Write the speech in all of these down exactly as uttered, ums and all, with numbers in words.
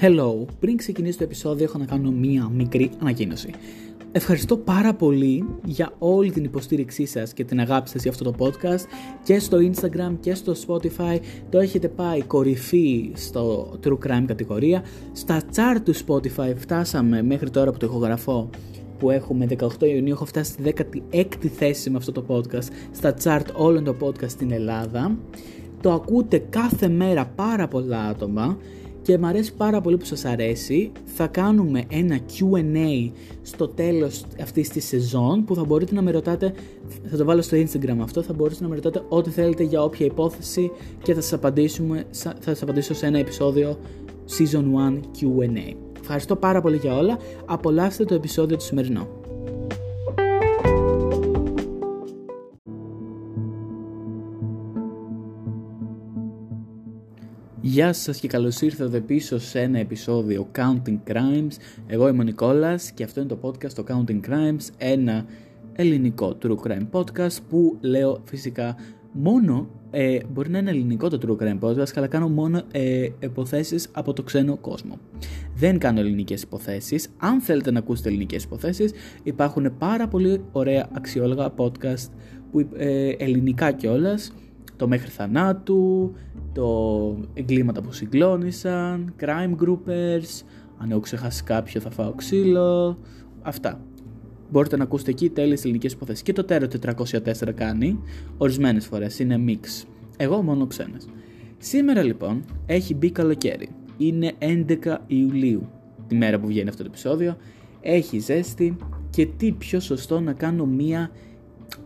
Hello, πριν ξεκινήσω το επεισόδιο έχω να κάνω μία μικρή ανακοίνωση. Ευχαριστώ πάρα πολύ για όλη την υποστήριξή σας και την αγάπη σας για αυτό το podcast και στο Instagram και στο Spotify. Το έχετε πάει κορυφή στο True Crime κατηγορία. Στα chart του Spotify φτάσαμε μέχρι τώρα που το ηχογραφώ, που έχουμε δεκαοκτώ Ιουνίου, έχω φτάσει στη δέκατη έκτη θέση με αυτό το podcast στα chart όλων των podcast στην Ελλάδα. Το ακούτε κάθε μέρα πάρα πολλά άτομα και μου αρέσει πάρα πολύ που σας αρέσει. Θα κάνουμε ένα κιου εντ έι στο τέλος αυτής της σεζόν που θα μπορείτε να με ρωτάτε, θα το βάλω στο Instagram αυτό, θα μπορείτε να με ρωτάτε ό,τι θέλετε για όποια υπόθεση και θα σας απαντήσουμε, θα σας απαντήσω σε ένα επεισόδιο Season one κιου εντ έι. Ευχαριστώ πάρα πολύ για όλα. Απολαύστε το επεισόδιο του σημερινό. Γεια σας και καλώς ήρθατε πίσω σε ένα επεισόδιο Counting Crimes. Εγώ είμαι ο Νικόλας και αυτό είναι το podcast το Counting Crimes, ένα ελληνικό true crime podcast που λέω φυσικά μόνο, ε, μπορεί να είναι ελληνικό το true crime podcast, αλλά κάνω μόνο ε, υποθέσεις από το ξένο κόσμο. Δεν κάνω ελληνικές υποθέσεις. Αν θέλετε να ακούσετε ελληνικές υποθέσεις, υπάρχουν πάρα πολύ ωραία αξιόλογα podcast που, ε, ελληνικά κιόλας. Το Μέχρι Θανάτου, το Εγκλήματα που Συγκλώνησαν, Crime Groupers, αν έχω ξεχάσει κάποιο θα φάω ξύλο, αυτά. Μπορείτε να ακούσετε εκεί τέλειες ελληνικές υποθέσεις. Και το Τέρο τετρακόσια τέσσερα κάνει, ορισμένες φορές είναι mix. Εγώ μόνο ξένες. Σήμερα λοιπόν έχει μπει καλοκαίρι. Είναι έντεκα Ιουλίου, τη μέρα που βγαίνει αυτό το επεισόδιο. Έχει ζέστη και τι πιο σωστό να κάνω μία...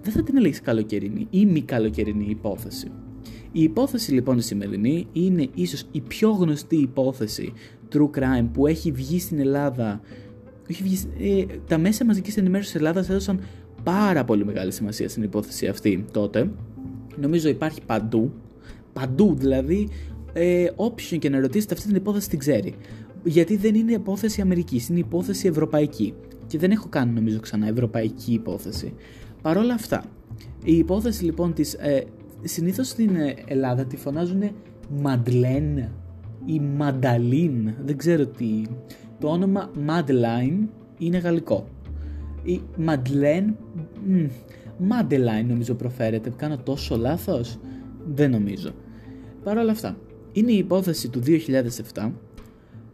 δεν θα την έλεγες καλοκαιρινή ή μη καλοκαιρινή υπόθεση. Η υπόθεση λοιπόν η σημερινή είναι ίσως η πιο γνωστή υπόθεση true crime που έχει βγει στην Ελλάδα. Έχει βγει, ε, τα μέσα μαζικής ενημέρωσης της Ελλάδας έδωσαν πάρα πολύ μεγάλη σημασία στην υπόθεση αυτή τότε. Νομίζω υπάρχει παντού. Παντού δηλαδή, ε, όποιον και να ρωτήσετε αυτή την υπόθεση την ξέρει. Γιατί δεν είναι υπόθεση Αμερικής, είναι υπόθεση ευρωπαϊκή. Και δεν έχω κάνει νομίζω ξανά ευρωπαϊκή υπόθεση. Παρ' όλα αυτά, η υπόθεση λοιπόν της, ε, συνήθως στην Ελλάδα τη φωνάζουν Μαντλέν ή Μανταλίν, δεν ξέρω τι. Το όνομα Μαντλάιν είναι γαλλικό. Η Μαντλέν, Μαντελάιν νομίζω προφέρεται, κάνω τόσο λάθος, δεν νομίζω. Παρ' όλα αυτά, είναι η υπόθεση του δύο χιλιάδες επτά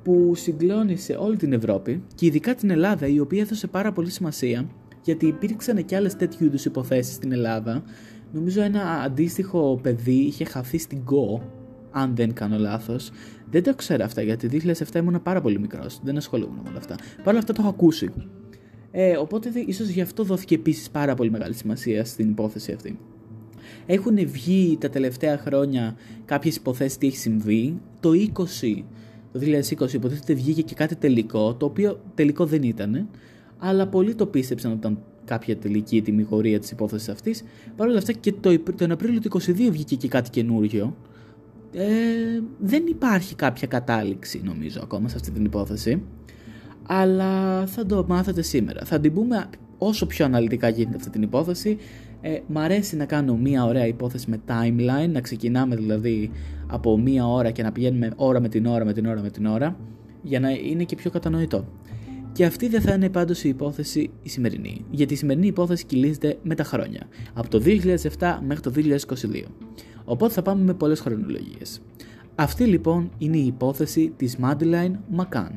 που συγκλώνησε όλη την Ευρώπη και ειδικά την Ελλάδα, η οποία έδωσε πάρα πολύ σημασία. Γιατί υπήρξαν και άλλες τέτοιου είδους υποθέσεις στην Ελλάδα. Νομίζω ένα αντίστοιχο παιδί είχε χαθεί στην Go, αν δεν κάνω λάθος. Δεν τα ξέρω αυτά, γιατί το δύο χιλιάδες επτά ήμουν πάρα πολύ μικρός. Δεν ασχολούμουν με όλα αυτά. Παρ' όλα αυτά το έχω ακούσει. Ε, οπότε ίσως γι' αυτό δόθηκε επίσης πάρα πολύ μεγάλη σημασία στην υπόθεση αυτή. Έχουν βγει τα τελευταία χρόνια κάποιες υποθέσεις τι έχει συμβεί. Το είκοσι, το δύο χιλιάδες είκοσι υποτίθεται βγήκε και κάτι τελικό, το οποίο τελικό δεν ήταν. Αλλά πολλοί το πίστεψαν ότι ήταν κάποια τελική τιμιγορία της υπόθεσης αυτής. Παρ' όλα αυτά και το, τον Απρίλιο του είκοσι δύο βγήκε και κάτι καινούργιο. Ε, δεν υπάρχει κάποια κατάληξη νομίζω ακόμα σε αυτή την υπόθεση. Αλλά θα το μάθετε σήμερα. Θα την πούμε όσο πιο αναλυτικά γίνεται αυτή την υπόθεση. Ε, μ' αρέσει να κάνω μια ωραία υπόθεση με timeline. Να ξεκινάμε δηλαδή από μια ώρα και να πηγαίνουμε ώρα με την ώρα με την ώρα με την ώρα. Για να είναι και πιο κατανοητό. Και αυτή δεν θα είναι πάντως η υπόθεση η σημερινή, γιατί η σημερινή υπόθεση κυλίζεται με τα χρόνια, από το δύο χιλιάδες επτά μέχρι το δύο χιλιάδες είκοσι δύο, οπότε θα πάμε με πολλές χρονολογίες. Αυτή λοιπόν είναι η υπόθεση της Madeleine McCann.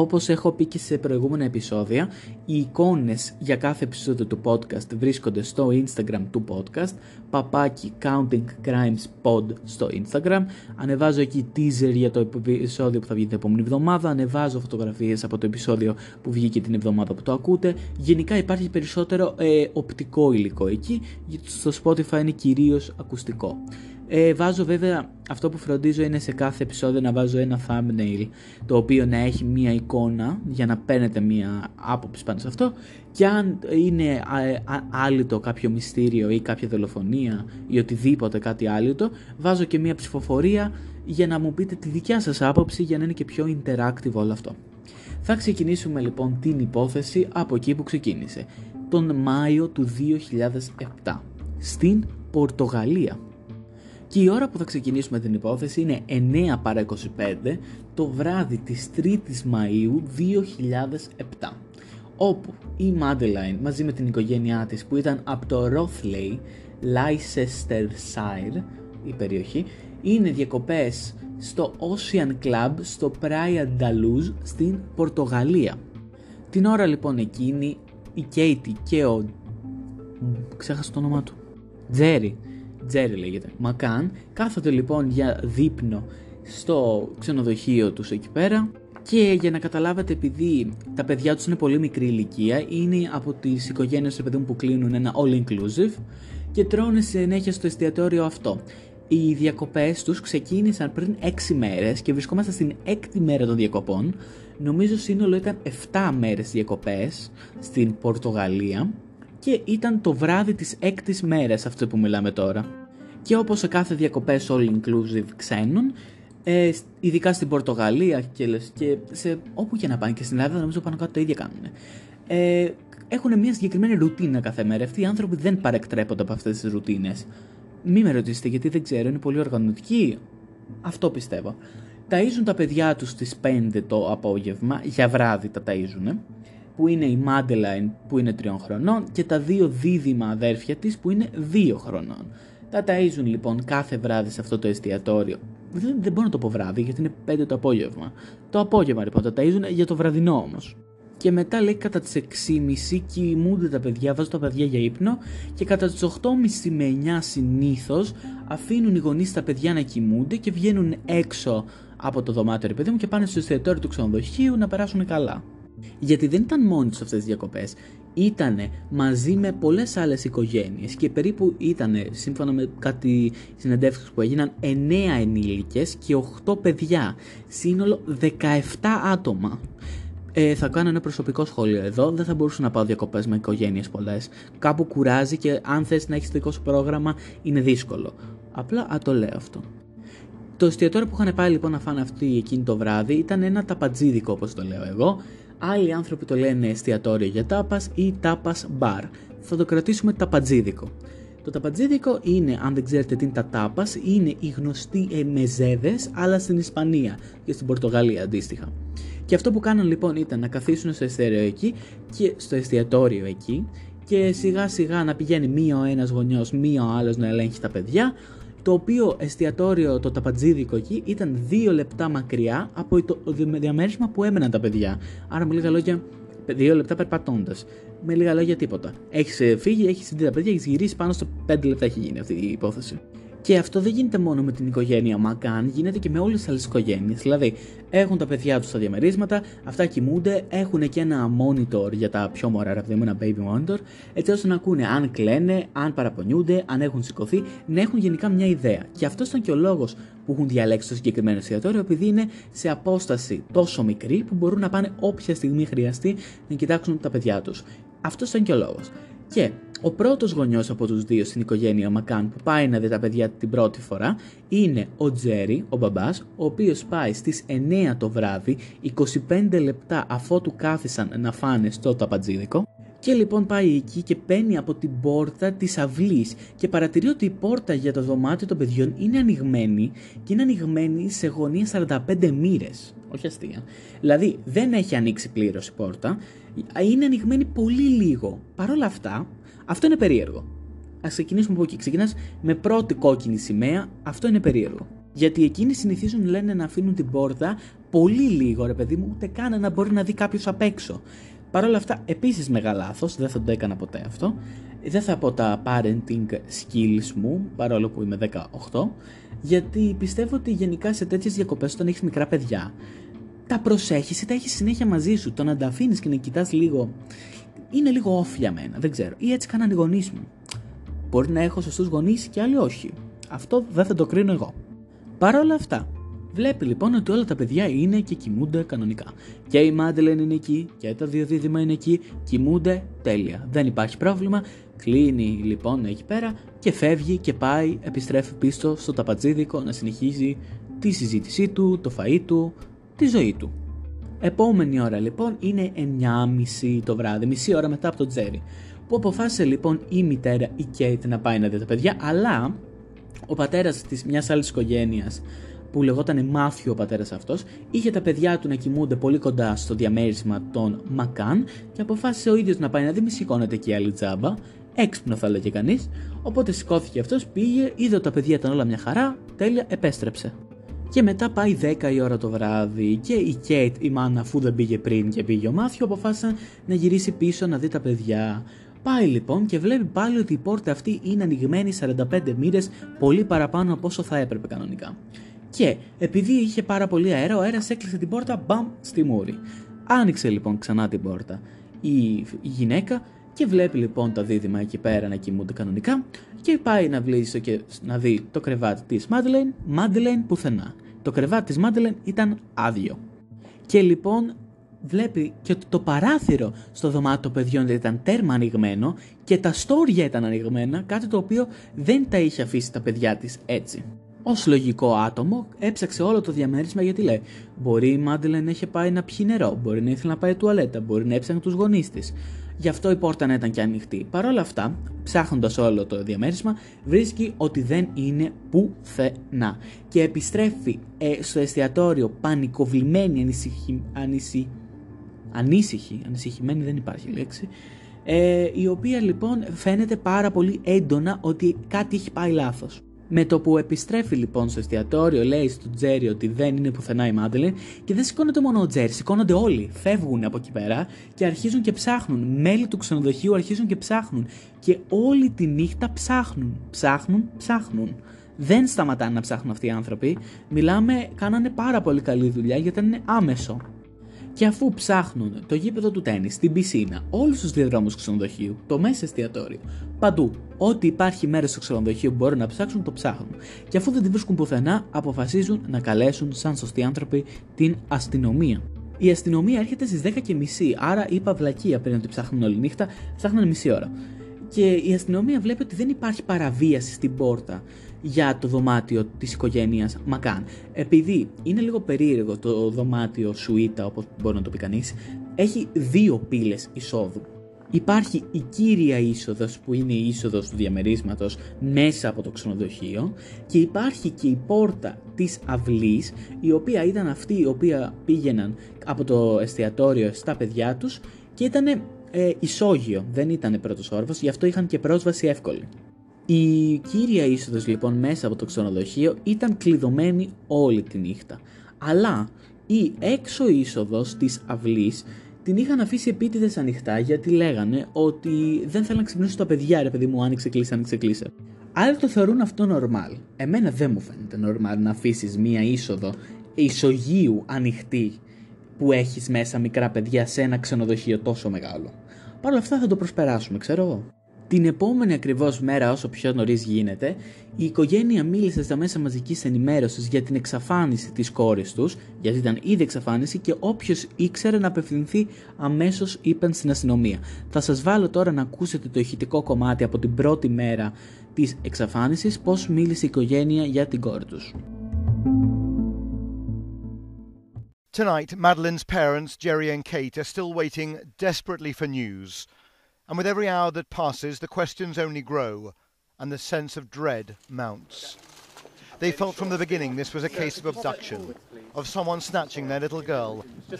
Όπως έχω πει και σε προηγούμενα επεισόδια, οι εικόνες για κάθε επεισόδιο του podcast βρίσκονται στο Instagram του podcast, παπάκι Counting Crimes Pod στο Instagram. Ανεβάζω εκεί teaser για το επεισόδιο που θα βγει την επόμενη εβδομάδα, ανεβάζω φωτογραφίες από το επεισόδιο που βγήκε την εβδομάδα που το ακούτε. Γενικά υπάρχει περισσότερο ε, οπτικό υλικό εκεί, γιατί στο Spotify είναι κυρίως ακουστικό. Ε, βάζω βέβαια, αυτό που φροντίζω είναι σε κάθε επεισόδιο να βάζω ένα thumbnail το οποίο να έχει μία εικόνα για να παίρνετε μία άποψη πάνω σε αυτό, και αν είναι άλυτο κάποιο μυστήριο ή κάποια δολοφονία ή οτιδήποτε κάτι άλυτο, βάζω και μία ψηφοφορία για να μου πείτε τη δικιά σας άποψη, για να είναι και πιο interactive όλο αυτό. Θα ξεκινήσουμε λοιπόν την υπόθεση από εκεί που ξεκίνησε, τον Μάιο του δύο χιλιάδες επτά, στην Πορτογαλία. Και η ώρα που θα ξεκινήσουμε την υπόθεση είναι εννιά παρά είκοσι πέντε το βράδυ της τρίτης Μαΐου δύο χιλιάδες επτά, όπου η Μάντελαϊν μαζί με την οικογένειά της, που ήταν από το Rothleigh, Leicestershire η περιοχή, είναι διακοπές στο Ocean Club στο Praia da Luz στην Πορτογαλία. Την ώρα λοιπόν εκείνη η Κέιτι και ο... ξέχασα το όνομά του... Τζέρι. Τζέρι λέγεται, Μακάν, κάθονται λοιπόν για δείπνο στο ξενοδοχείο τους εκεί πέρα, και για να καταλάβετε, επειδή τα παιδιά τους είναι πολύ μικρή ηλικία, είναι από τις οικογένειες των παιδιών που κλείνουν ένα all inclusive και τρώνε συνέχεια στο εστιατόριο αυτό. Οι διακοπές τους ξεκίνησαν πριν έξι μέρες και βρισκόμαστε στην έκτη μέρα των διακοπών. Νομίζω σύνολο ήταν επτά μέρες διακοπές στην Πορτογαλία. Και ήταν το βράδυ της έκτης μέρας αυτό που μιλάμε τώρα. Και όπως σε κάθε διακοπές all inclusive ξένων, ε, ειδικά στην Πορτογαλία και, και σε όπου και να πάνε, και στην Ελλάδα νομίζω πάνω κάτω το ίδιο κάνουν, ε, έχουν μια συγκεκριμένη ρουτίνα κάθε μέρα. Αυτοί οι άνθρωποι δεν παρεκτρέπονται από αυτές τις ρουτίνες. Μη με ρωτήσετε γιατί δεν ξέρω, είναι πολύ οργανωτικοί. Αυτό πιστεύω. Ταΐζουν τα παιδιά τους στις πέντε το απόγευμα, για βράδυ τα ταΐζουνε, που είναι η Μάντελαϊν που είναι τριών χρονών και τα δύο δίδυμα αδέρφια της που είναι δύο χρονών. Τα ταΐζουν λοιπόν κάθε βράδυ σε αυτό το εστιατόριο. Δεν, δεν μπορώ να το πω βράδυ γιατί είναι πέντε το απόγευμα. Το απόγευμα λοιπόν τα ταΐζουν για το βραδινό όμως. Και μετά λέει κατά τις έξι και μισή κοιμούνται τα παιδιά, βάζουν τα παιδιά για ύπνο, και κατά τις οκτώ και μισή με εννιά συνήθως αφήνουν οι γονείς τα παιδιά να κοιμούνται και βγαίνουν έξω από το δωμάτιο, ρε παιδί μου, και πάνε στο εστιατόριο του ξενοδοχείου να περάσουν καλά. Γιατί δεν ήταν μόνοι τους αυτές τις διακοπές, ήτανε μαζί με πολλές άλλες οικογένειες και περίπου ήτανε, σύμφωνα με κάτι συνεντεύξεις που έγιναν, εννιά ενήλικες και οκτώ παιδιά, σύνολο δεκαεπτά άτομα. Ε, θα κάνω ένα προσωπικό σχόλιο εδώ, δεν θα μπορούσα να πάω διακοπές με οικογένειες πολλές. Κάπου κουράζει και αν θες να έχεις το δικό σου πρόγραμμα είναι δύσκολο. Απλά α, το λέω αυτό. Το εστιατόριο που είχαν πάει λοιπόν να φάνε αυτοί εκείνη το βράδυ ήταν ένα ταπατζίδικο, όπως το λέω εγώ. Άλλοι άνθρωποι το λένε εστιατόριο για τάπας ή τάπας μπαρ. Θα το κρατήσουμε ταπατζίδικο. Το ταπατζίδικο είναι, αν δεν ξέρετε τι είναι τα τάπας, είναι οι γνωστοί ε, μεζέδες, αλλά στην Ισπανία και στην Πορτογαλία αντίστοιχα. Και αυτό που κάναν λοιπόν ήταν να καθίσουν στο εστιατόριο εκεί και, στο εστιατόριο εκεί, και σιγά σιγά να πηγαίνει μία ο ένας γονιός, μία ο άλλος να ελέγχει τα παιδιά. Το οποίο εστιατόριο, το ταπατζίδικο εκεί, ήταν δύο λεπτά μακριά από το διαμέρισμα που έμεναν τα παιδιά. Άρα με λίγα λόγια, δύο λεπτά περπατώντας. Με λίγα λόγια τίποτα. Έχεις φύγει, έχεις δει τα παιδιά, έχεις γυρίσει, πάνω στο πέντε λεπτά έχει γίνει αυτή η υπόθεση. Και αυτό δεν γίνεται μόνο με την οικογένεια Μακάν, γίνεται και με όλες τις άλλες οικογένειες. Δηλαδή, έχουν τα παιδιά τους στα διαμερίσματα, αυτά κοιμούνται, έχουν και ένα monitor για τα πιο μωρά, ρε παιδί μου, ένα baby monitor, έτσι ώστε να ακούνε αν κλαίνε, αν παραπονιούνται, αν έχουν σηκωθεί, να έχουν γενικά μια ιδέα. Και αυτός ήταν και ο λόγος που έχουν διαλέξει το συγκεκριμένο εστιατόριο, επειδή είναι σε απόσταση τόσο μικρή που μπορούν να πάνε όποια στιγμή χρειαστεί να κοιτάξουν τα παιδιά τους. Αυτός ήταν και ο λόγος. Και ο πρώτος γονιός από τους δύο στην οικογένεια Μακάν που πάει να δει τα παιδιά την πρώτη φορά είναι ο Τζέρι, ο μπαμπάς, ο οποίος πάει στις εννιά το βράδυ, είκοσι πέντε λεπτά αφότου κάθισαν να φάνε στο ταπατζίδικο, και λοιπόν πάει εκεί και παίρνει από την πόρτα της αυλής και παρατηρεί ότι η πόρτα για το δωμάτιο των παιδιών είναι ανοιγμένη, και είναι ανοιγμένη σε γωνία σαράντα πέντε μοίρες. Όχι αστεία. Δηλαδή δεν έχει ανοίξει πλήρως η πόρτα, είναι ανοιγμένη πολύ λίγο. Παρ' όλα αυτά, αυτό είναι περίεργο. Ας ξεκινήσουμε από εκεί. Ξεκινάς με πρώτη κόκκινη σημαία, αυτό είναι περίεργο. Γιατί εκείνοι συνηθίζουν, λένε, να αφήνουν την πόρτα πολύ λίγο, ρε παιδί μου, ούτε καν να μπορεί να δει κάποιος απ' έξω. Παρ' όλα αυτά, επίσης μεγάλο λάθος, δεν θα το έκανα ποτέ αυτό. Δεν θα πω τα parenting skills μου, παρόλο που είμαι δεκαοκτώ, γιατί πιστεύω ότι γενικά σε τέτοιες διακοπές, όταν έχεις μικρά παιδιά, τα προσέχεις ή τα έχεις συνέχεια μαζί σου. Το να τα αφήνεις και να κοιτάς λίγο, είναι λίγο off για μένα, δεν ξέρω. Ή έτσι κάναν οι γονείς μου. Μπορεί να έχω σωστούς γονείς και άλλοι όχι. Αυτό δεν θα το κρίνω εγώ. Παρ' όλα αυτά, βλέπει λοιπόν ότι όλα τα παιδιά είναι και κοιμούνται κανονικά. Και η Μάντελεν είναι εκεί, και τα δύο δίδυμα είναι εκεί, κοιμούνται τέλεια. Δεν υπάρχει πρόβλημα. Κλείνει λοιπόν εκεί πέρα και φεύγει και πάει, επιστρέφει πίσω στο ταπατζίδικο να συνεχίζει τη συζήτησή του, το φαΐ του, τη ζωή του. Επόμενη ώρα λοιπόν είναι εννιά και μισή το βράδυ, μισή ώρα μετά από τον Τζέρι. Που αποφάσισε λοιπόν η μητέρα, η Κέιτ, να πάει να δει τα παιδιά, αλλά ο πατέρας της μιας άλλης οικογένειας, που λεγόταν Μάθιου ο πατέρας αυτός, είχε τα παιδιά του να κοιμούνται πολύ κοντά στο διαμέρισμα των Μακάν και αποφάσισε ο ίδιος να πάει να δει, μη σηκώνεται και η άλλη τζάμπα, έξυπνο θα λέγε κανείς. Οπότε σηκώθηκε αυτός, πήγε, είδε ότι τα παιδιά ήταν όλα μια χαρά, τέλεια, επέστρεψε. Και μετά πάει δέκα η ώρα το βράδυ και η Κέιτ, η μάνα, αφού δεν πήγε πριν και πήγε ο Μάθιου, αποφάσισε να γυρίσει πίσω να δει τα παιδιά. Πάει λοιπόν και βλέπει πάλι ότι η πόρτα αυτή είναι ανοιγμένη σαράντα πέντε μοίρες, πολύ παραπάνω από όσο θα έπρεπε κανονικά. Και επειδή είχε πάρα πολύ αέρα, ο αέρας έκλεισε την πόρτα, μπαμ, στη μούρη. Άνοιξε λοιπόν ξανά την πόρτα η γυναίκα και βλέπει λοιπόν τα δίδυμα εκεί πέρα να κοιμούνται κανονικά και πάει να βλύσει και να δει το κρεβάτι της Μάντελεν, Μάντελεν πουθενά. Το κρεβάτι της Μάντελεν ήταν άδειο. Και λοιπόν βλέπει και ότι το παράθυρο στο δωμάτιο των παιδιών ήταν τέρμα ανοιγμένο και τα στόρια ήταν ανοιγμένα, κάτι το οποίο δεν τα είχε αφήσει τα παιδιά της έτσι. Ως λογικό άτομο έψαξε όλο το διαμέρισμα, γιατί λέει μπορεί η Μάντελεν να είχε πάει να πιει νερό, μπορεί να ήθελε να πάει τουαλέτα, μπορεί να έψαχνε τους γονείς της. Γι' αυτό η πόρτα να ήταν και ανοιχτή. Παρ' όλα αυτά, ψάχνοντας όλο το διαμέρισμα, βρίσκει ότι δεν είναι πουθενά. Και επιστρέφει ε, στο εστιατόριο πανικοβλημένη, ανησυχη, ανησυχη, ανησυχη, ανησυχημένη δεν υπάρχει λέξη, ε, η οποία λοιπόν φαίνεται πάρα πολύ έντονα ότι κάτι έχει πάει λάθος. Με το που επιστρέφει λοιπόν στο εστιατόριο, λέει στον Τζέρι ότι δεν είναι πουθενά η Μάντελεν, και δεν σηκώνεται μόνο ο Τζέρι, σηκώνονται όλοι. Φεύγουν από εκεί πέρα και αρχίζουν και ψάχνουν. Μέλη του ξενοδοχείου αρχίζουν και ψάχνουν. Και όλη τη νύχτα ψάχνουν. Ψάχνουν, ψάχνουν. Δεν σταματάνε να ψάχνουν αυτοί οι άνθρωποι. Μιλάμε, κάνανε πάρα πολύ καλή δουλειά γιατί ήταν άμεσο. Και αφού ψάχνουν το γήπεδο του τένις, την πισίνα, όλους τους διαδρόμους του ξενοδοχείου, το μέσα εστιατόριο, παντού, ό,τι υπάρχει μέρος στο ξενοδοχείο που μπορούν να ψάξουν, το ψάχνουν. Και αφού δεν τη βρίσκουν πουθενά, αποφασίζουν να καλέσουν, σαν σωστοί άνθρωποι, την αστυνομία. Η αστυνομία έρχεται στις δέκα και μισή, άρα είπα βλακία πριν ότι ψάχνουν όλη νύχτα, ψάχνουν μισή ώρα. Και η αστυνομία βλέπει ότι δεν υπάρχει παραβίαση στην πόρτα για το δωμάτιο της οικογένειας Μακάν. Επειδή είναι λίγο περίεργο το δωμάτιο σουίτα, όπως μπορεί να το πει κανείς, έχει δύο πύλες εισόδου. Υπάρχει η κύρια είσοδος, που είναι η είσοδος του διαμερίσματος μέσα από το ξενοδοχείο, και υπάρχει και η πόρτα της αυλής, η οποία ήταν αυτή η οποία πήγαιναν από το εστιατόριο στα παιδιά τους και ήταν Ε, ισόγειο, δεν ήταν πρώτος όροφος, γι' αυτό είχαν και πρόσβαση εύκολη. Η κύρια είσοδος λοιπόν μέσα από το ξενοδοχείο ήταν κλειδωμένη όλη τη νύχτα, αλλά η έξω είσοδος της αυλής την είχαν αφήσει επίτηδες ανοιχτά, γιατί λέγανε ότι δεν θέλουν να ξυπνήσουν τα παιδιά, ρε παιδί μου, άνοιξε κλείσε, άνοιξε κλείσε. Άλλοι το θεωρούν αυτό normal. Εμένα δεν μου φαίνεται normal να αφήσεις μία είσοδο ισογείου ανοιχτή που έχεις μέσα μικρά παιδιά σε ένα ξενοδοχείο τόσο μεγάλο. Παρ' όλα αυτά θα το προσπεράσουμε, ξέρω εγώ. Την επόμενη ακριβώς μέρα, όσο πιο νωρίς γίνεται, η οικογένεια μίλησε στα μέσα μαζικής ενημέρωσης για την εξαφάνιση της κόρης τους, γιατί ήταν ήδη εξαφάνιση, και όποιος ήξερε να απευθυνθεί αμέσως, είπαν στην αστυνομία. Θα σας βάλω τώρα να ακούσετε το ηχητικό κομμάτι από την πρώτη μέρα της εξαφάνισης, πώς μίλησε η οικογένεια για την κόρη τους. Tonight, Madeleine's parents, Jerry and Kate, are still waiting desperately for news. And with every hour that passes, the questions only grow, and the sense of dread mounts. They felt from the beginning this was a case of abduction, of someone snatching their little girl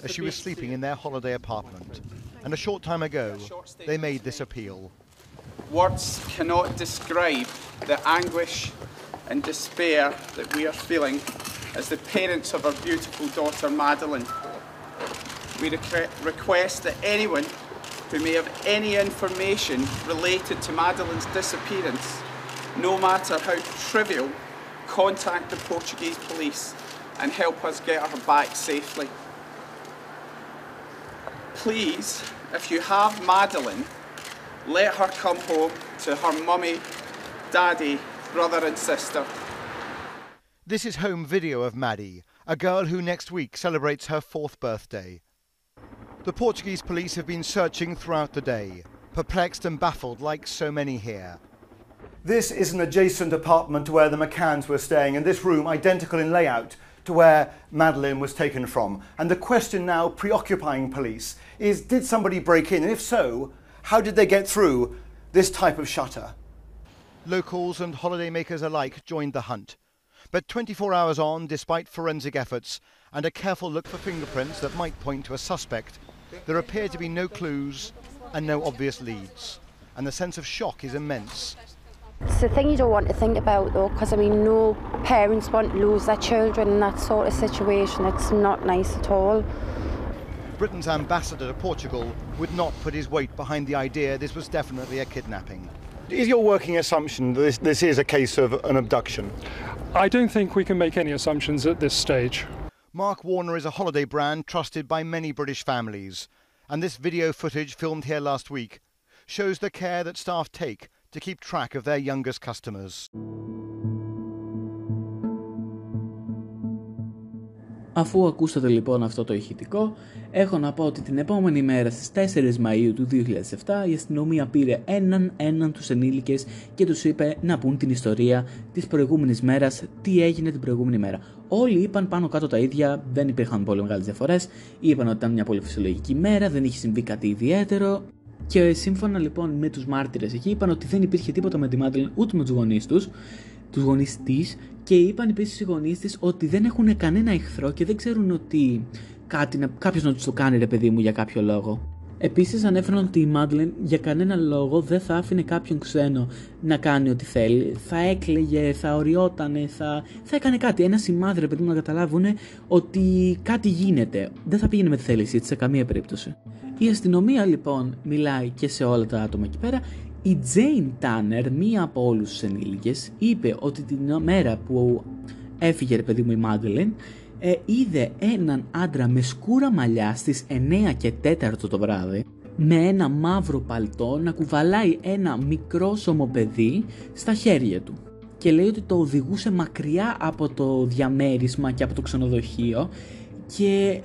as she was sleeping in their holiday apartment. And a short time ago, they made this appeal. Words cannot describe the anguish and despair that we are feeling as the parents of our beautiful daughter Madeline. We request that anyone who may have any information related to Madeline's disappearance, no matter how trivial, contact the Portuguese police and help us get her back safely. Please, if you have Madeline, let her come home to her mummy, daddy, brother and sister. This is home video of Maddie, a girl who next week celebrates her fourth birthday. The Portuguese police have been searching throughout the day, perplexed and baffled like so many here. This is an adjacent apartment to where the McCanns were staying, and this room identical in layout to where Madeline was taken from. And the question now preoccupying police is, did somebody break in? And if so, how did they get through this type of shutter? Locals and holidaymakers alike joined the hunt. But twenty-four hours on, despite forensic efforts and a careful look for fingerprints that might point to a suspect, there appear to be no clues and no obvious leads. And the sense of shock is immense. It's the thing you don't want to think about, though, because, I mean, no parents want to lose their children in that sort of situation. It's not nice at all. Britain's ambassador to Portugal would not put his weight behind the idea this was definitely a kidnapping. Is your working assumption that this, this is a case of an abduction? I don't think we can make any assumptions at this stage. Mark Warner is a holiday brand trusted by many British families, and this video footage filmed here last week shows the care that staff take to keep track of their youngest customers. Αφού ακούσατε λοιπόν αυτό το ηχητικό, έχω να πω ότι την επόμενη μέρα στις τέσσερις Μαΐου του δύο χιλιάδες επτά η αστυνομία πήρε έναν έναν τους ενήλικες και τους είπε να πούν την ιστορία της προηγούμενης μέρας, τι έγινε την προηγούμενη μέρα. Όλοι είπαν πάνω κάτω τα ίδια, δεν υπήρχαν πολύ μεγάλες διαφορές, είπαν ότι ήταν μια πολύ φυσιολογική μέρα, δεν είχε συμβεί κάτι ιδιαίτερο. Και σύμφωνα λοιπόν με τους μάρτυρες εκεί, είπαν ότι δεν υπήρχε τίποτα με τη Μάντελεν ούτε με τους γονείς τους, τους γονείς της, και είπαν επίσης οι γονείς της ότι δεν έχουν κανένα εχθρό και δεν ξέρουν ότι κάτι να, κάποιος να τους το κάνει, ρε παιδί μου, για κάποιο λόγο. Επίσης ανέφεραν ότι η Μάντελεν για κανένα λόγο δεν θα άφηνε κάποιον ξένο να κάνει ό,τι θέλει, θα έκλαιγε, θα οριότανε, θα, θα έκανε κάτι, ένα σημάδι, ρε παιδί μου, να καταλάβουν ότι κάτι γίνεται, δεν θα πήγαινε με τη θέλησή της σε καμία περίπτωση. Η αστυνομία λοιπόν μιλάει και σε όλα τα άτομα εκεί πέρα. Η Τζέιν Τάνερ, μία από όλους τους ενήλικες, είπε ότι την μέρα που έφυγε, ρε παιδί μου, η Μάντελεν, ε, είδε έναν άντρα με σκούρα μαλλιά στις εννέα και τέσσερα το βράδυ, με ένα μαύρο παλτό, να κουβαλάει ένα μικρόσωμο παιδί στα χέρια του. Και λέει ότι το οδηγούσε μακριά από το διαμέρισμα και από το ξενοδοχείο, και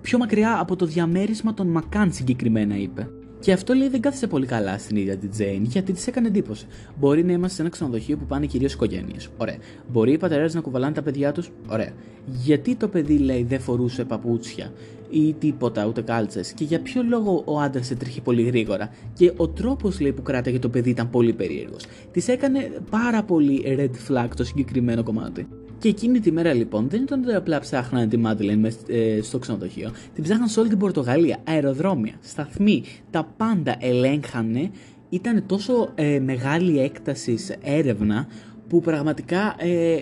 πιο μακριά από το διαμέρισμα των Μακάν συγκεκριμένα, είπε. Και αυτό, λέει, δεν κάθισε πολύ καλά στην ίδια την Τζέιν, γιατί της έκανε εντύπωση. Μπορεί να είμαστε σε ένα ξενοδοχείο που πάνε κυρίως οικογένειες. Ωραία. Μπορεί οι πατέρες να κουβαλάνε τα παιδιά τους. Ωραία. Γιατί το παιδί, λέει, δεν φορούσε παπούτσια ή τίποτα, ούτε κάλτσες, και για ποιο λόγο ο άντρας έτρεχε πολύ γρήγορα. Και ο τρόπος, λέει, που κράταγε το παιδί ήταν πολύ περίεργος. Της έκανε πάρα πολύ red flag το συγκεκριμένο κομμάτι. Και εκείνη τη μέρα λοιπόν δεν ήταν ότι απλά ψάχνανε τη Μάντελεν ε, στο ξενοδοχείο, την ψάχναν σε όλη την Πορτογαλία, αεροδρόμια, σταθμοί, τα πάντα ελέγχανε. Ήταν τόσο ε, μεγάλη έκταση έρευνα που πραγματικά ε,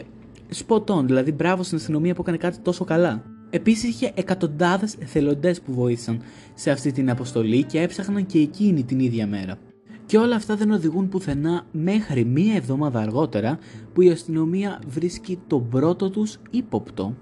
spot on, δηλαδή μπράβο στην αστυνομία που έκανε κάτι τόσο καλά. Επίσης είχε εκατοντάδες εθελοντές που βοήθησαν σε αυτή την αποστολή και έψαχναν και εκείνη την ίδια μέρα. Και όλα αυτά δεν οδηγούν πουθενά μέχρι μία εβδομάδα αργότερα που η αστυνομία βρίσκει τον πρώτο τους ύποπτο.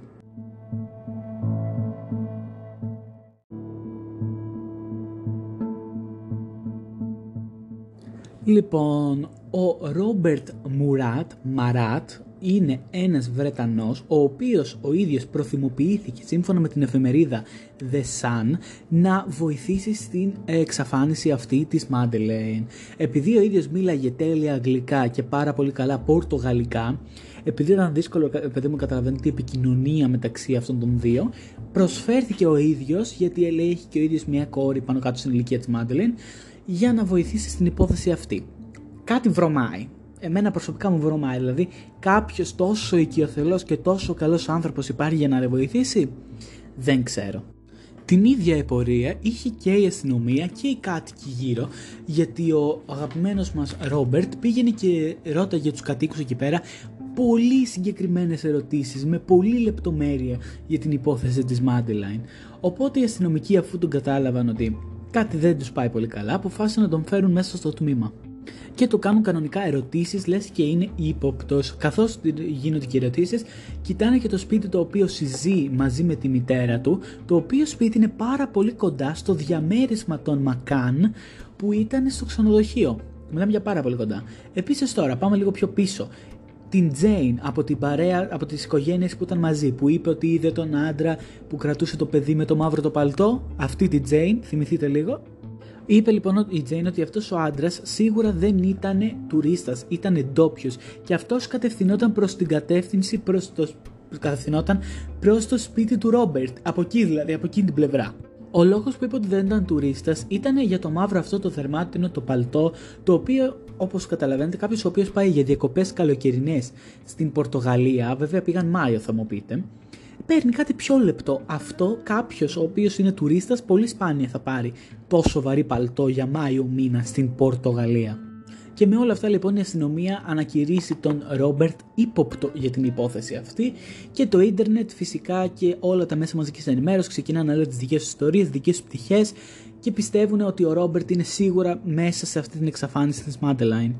Λοιπόν, ο Ρόμπερτ Μουράτ Μαράτ είναι ένας Βρετανός, ο οποίος ο ίδιος προθυμοποιήθηκε, σύμφωνα με την εφημερίδα The Sun, να βοηθήσει στην εξαφάνιση αυτή της Μάντελεν. Επειδή ο ίδιος μίλαγε τέλεια αγγλικά και πάρα πολύ καλά πορτογαλικά, επειδή ήταν δύσκολο, παιδί μου, καταλαβαίνετε, η επικοινωνία μεταξύ αυτών των δύο, προσφέρθηκε ο ίδιος, γιατί έχει και ο ίδιος μια κόρη πάνω κάτω στην ηλικία της Μάντελεν, για να βοηθήσει στην υπόθεση αυτή. Κάτι βρωμάει. Εμένα προσωπικά μου βρωμάει, δηλαδή κάποιος τόσο οικειοθελός και τόσο καλός άνθρωπος υπάρχει για να ρε βοηθήσει, δεν ξέρω. Την ίδια επορία είχε και η αστυνομία και οι κάτοικοι γύρω, γιατί ο αγαπημένος μας Ρόμπερτ πήγαινε και ρώταγε τους κατοίκους εκεί πέρα πολύ συγκεκριμένες ερωτήσεις, με πολύ λεπτομέρεια για την υπόθεση της Μάντελαϊν. Οπότε οι αστυνομικοί, αφού τον κατάλαβαν ότι κάτι δεν τους πάει πολύ καλά, αποφάσισαν να τον φέρουν μέσα στο τμήμα. Και του κάνουν κανονικά ερωτήσεις, λες και είναι ύποπτος. Καθώς γίνονται και ερωτήσεις, κοιτάνε και το σπίτι το οποίο συζεί μαζί με τη μητέρα του, το οποίο σπίτι είναι πάρα πολύ κοντά στο διαμέρισμα των Μακάν που ήταν στο ξενοδοχείο. Μιλάμε για πάρα πολύ κοντά. Επίσης τώρα πάμε λίγο πιο πίσω. Την Τζέιν από την παρέα, από τις οικογένειες που ήταν μαζί, που είπε ότι είδε τον άντρα που κρατούσε το παιδί με το μαύρο το παλτό, αυτή τη Τζέιν, θυμηθείτε λίγο. Είπε λοιπόν η Τζέιν ότι αυτός ο άντρας σίγουρα δεν ήταν τουρίστας, ήταν ντόπιος και αυτός κατευθυνόταν προς την κατεύθυνση, προς το, κατευθυνόταν προς το σπίτι του Ρόμπερτ, από εκεί δηλαδή, από εκείνη την πλευρά. Ο λόγος που είπε ότι δεν ήταν τουρίστας ήταν για το μαύρο αυτό το δερμάτινο, το παλτό, το οποίο όπως καταλαβαίνετε κάποιος ο οποίος πάει για διακοπές καλοκαιρινές στην Πορτογαλία, βέβαια πήγαν Μάιο θα μου πείτε, παίρνει κάτι πιο λεπτό. Αυτό κάποιος ο οποίος είναι τουρίστας πολύ σπάνια θα πάρει τόσο βαρύ παλτό για Μάιο μήνα στην Πορτογαλία. Και με όλα αυτά λοιπόν η αστυνομία ανακηρύσσει τον Ρόμπερτ ύποπτο για την υπόθεση αυτή και το ίντερνετ φυσικά και όλα τα μέσα μαζικής ενημέρωσης ξεκινάνε να λένε τις δικές τους ιστορίες, δικές τους πτυχές και πιστεύουν ότι ο Ρόμπερτ είναι σίγουρα μέσα σε αυτή την εξαφάνιση της Μάντελαϊν.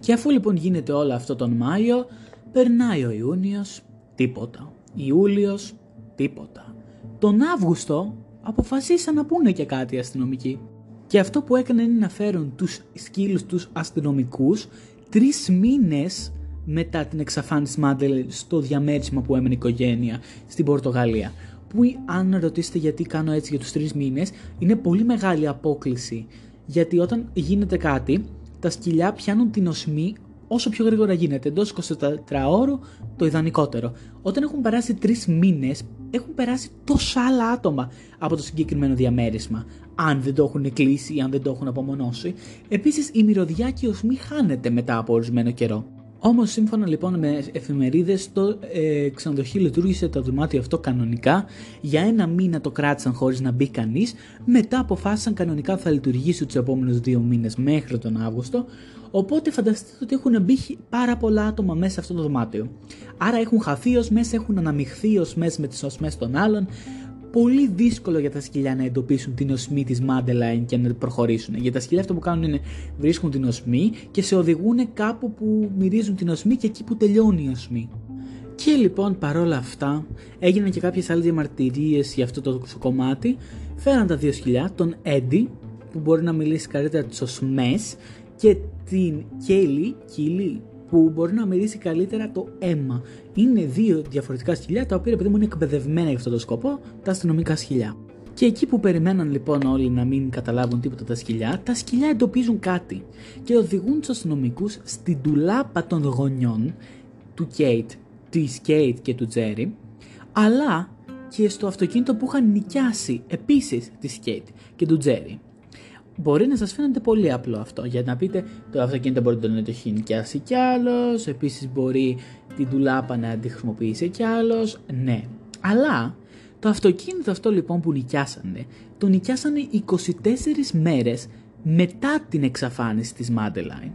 Και αφού λοιπόν γίνεται όλο αυτό τον Μάιο, περνάει ο Ιούνιος, τίποτα. Ιούλιος, τίποτα. Τον Αύγουστο αποφασίσαν να πούνε και κάτι οι αστυνομικοί. Και αυτό που έκαναν είναι να φέρουν τους σκύλους τους αστυνομικούς τρεις μήνες μετά την εξαφάνιση Μάντελαϊν στο διαμέρισμα που έμενε η οικογένεια στην Πορτογαλία. Που αν ρωτήσετε γιατί κάνω έτσι για τους τρεις μήνες, είναι πολύ μεγάλη απόκληση. Γιατί όταν γίνεται κάτι, τα σκυλιά πιάνουν την οσμή όσο πιο γρήγορα γίνεται, εντός εικοσιτετράωρου το ιδανικότερο. Όταν έχουν περάσει τρεις μήνες, έχουν περάσει τόσα άλλα άτομα από το συγκεκριμένο διαμέρισμα, αν δεν το έχουν κλείσει ή αν δεν το έχουν απομονώσει. Επίσης, η μυρωδιά και η οσμή χάνεται μετά από ορισμένο καιρό. Όμως, σύμφωνα λοιπόν με εφημερίδες, το ε, ξενοδοχείο λειτουργήσε το δωμάτιο αυτό κανονικά. Για ένα μήνα το κράτησαν χωρίς να μπει κανείς. Μετά αποφάσισαν κανονικά θα λειτουργήσει τους επόμενους δύο μήνες μέχρι τον Αύγουστο. Οπότε φανταστείτε ότι έχουν μπει πάρα πολλά άτομα μέσα σε αυτό το δωμάτιο. Άρα έχουν χαθεί οσμές, έχουν αναμειχθεί οσμές με τις οσμές των άλλων. Πολύ δύσκολο για τα σκυλιά να εντοπίσουν την οσμή της Μάντελαϊν και να προχωρήσουν. Για τα σκυλιά αυτό που κάνουν είναι βρίσκουν την οσμή και σε οδηγούν κάπου που μυρίζουν την οσμή και εκεί που τελειώνει η οσμή. Και λοιπόν παρόλα αυτά έγιναν και κάποιες άλλες διαμαρτυρίες για αυτό το κομμάτι. Φέραν τα δύο σκυλιά, τον Έντι που μπορεί να μιλήσει καλύτερα τις οσμές και την Κέιλι, Κίλι, που μπορεί να μυρίσει καλύτερα το αίμα. Είναι δύο διαφορετικά σκυλιά τα οποία επειδή μου είναι εκπαιδευμένα για αυτόν τον σκοπό, τα αστυνομικά σκυλιά. Και εκεί που περιμέναν λοιπόν όλοι να μην καταλάβουν τίποτα τα σκυλιά, τα σκυλιά εντοπίζουν κάτι και οδηγούν τους αστυνομικούς στην ντουλάπα των γονιών του Κέιτ, της Κέιτ και του Τζέρι, αλλά και στο αυτοκίνητο που είχαν νοικιάσει επίσης της Κέιτ και του Τζέρι. Μπορεί να σας φαίνεται πολύ απλό αυτό, για να πείτε το αυτοκίνητο μπορεί να το έχει νοικιάσει κι άλλος, επίσης μπορεί την ντουλάπα να τη χρησιμοποιήσει κι άλλος, ναι. Αλλά το αυτοκίνητο αυτό λοιπόν που νοικιάσανε, το νοικιάσανε είκοσι τέσσερις μέρες μετά την εξαφάνιση της Μάντελαϊν,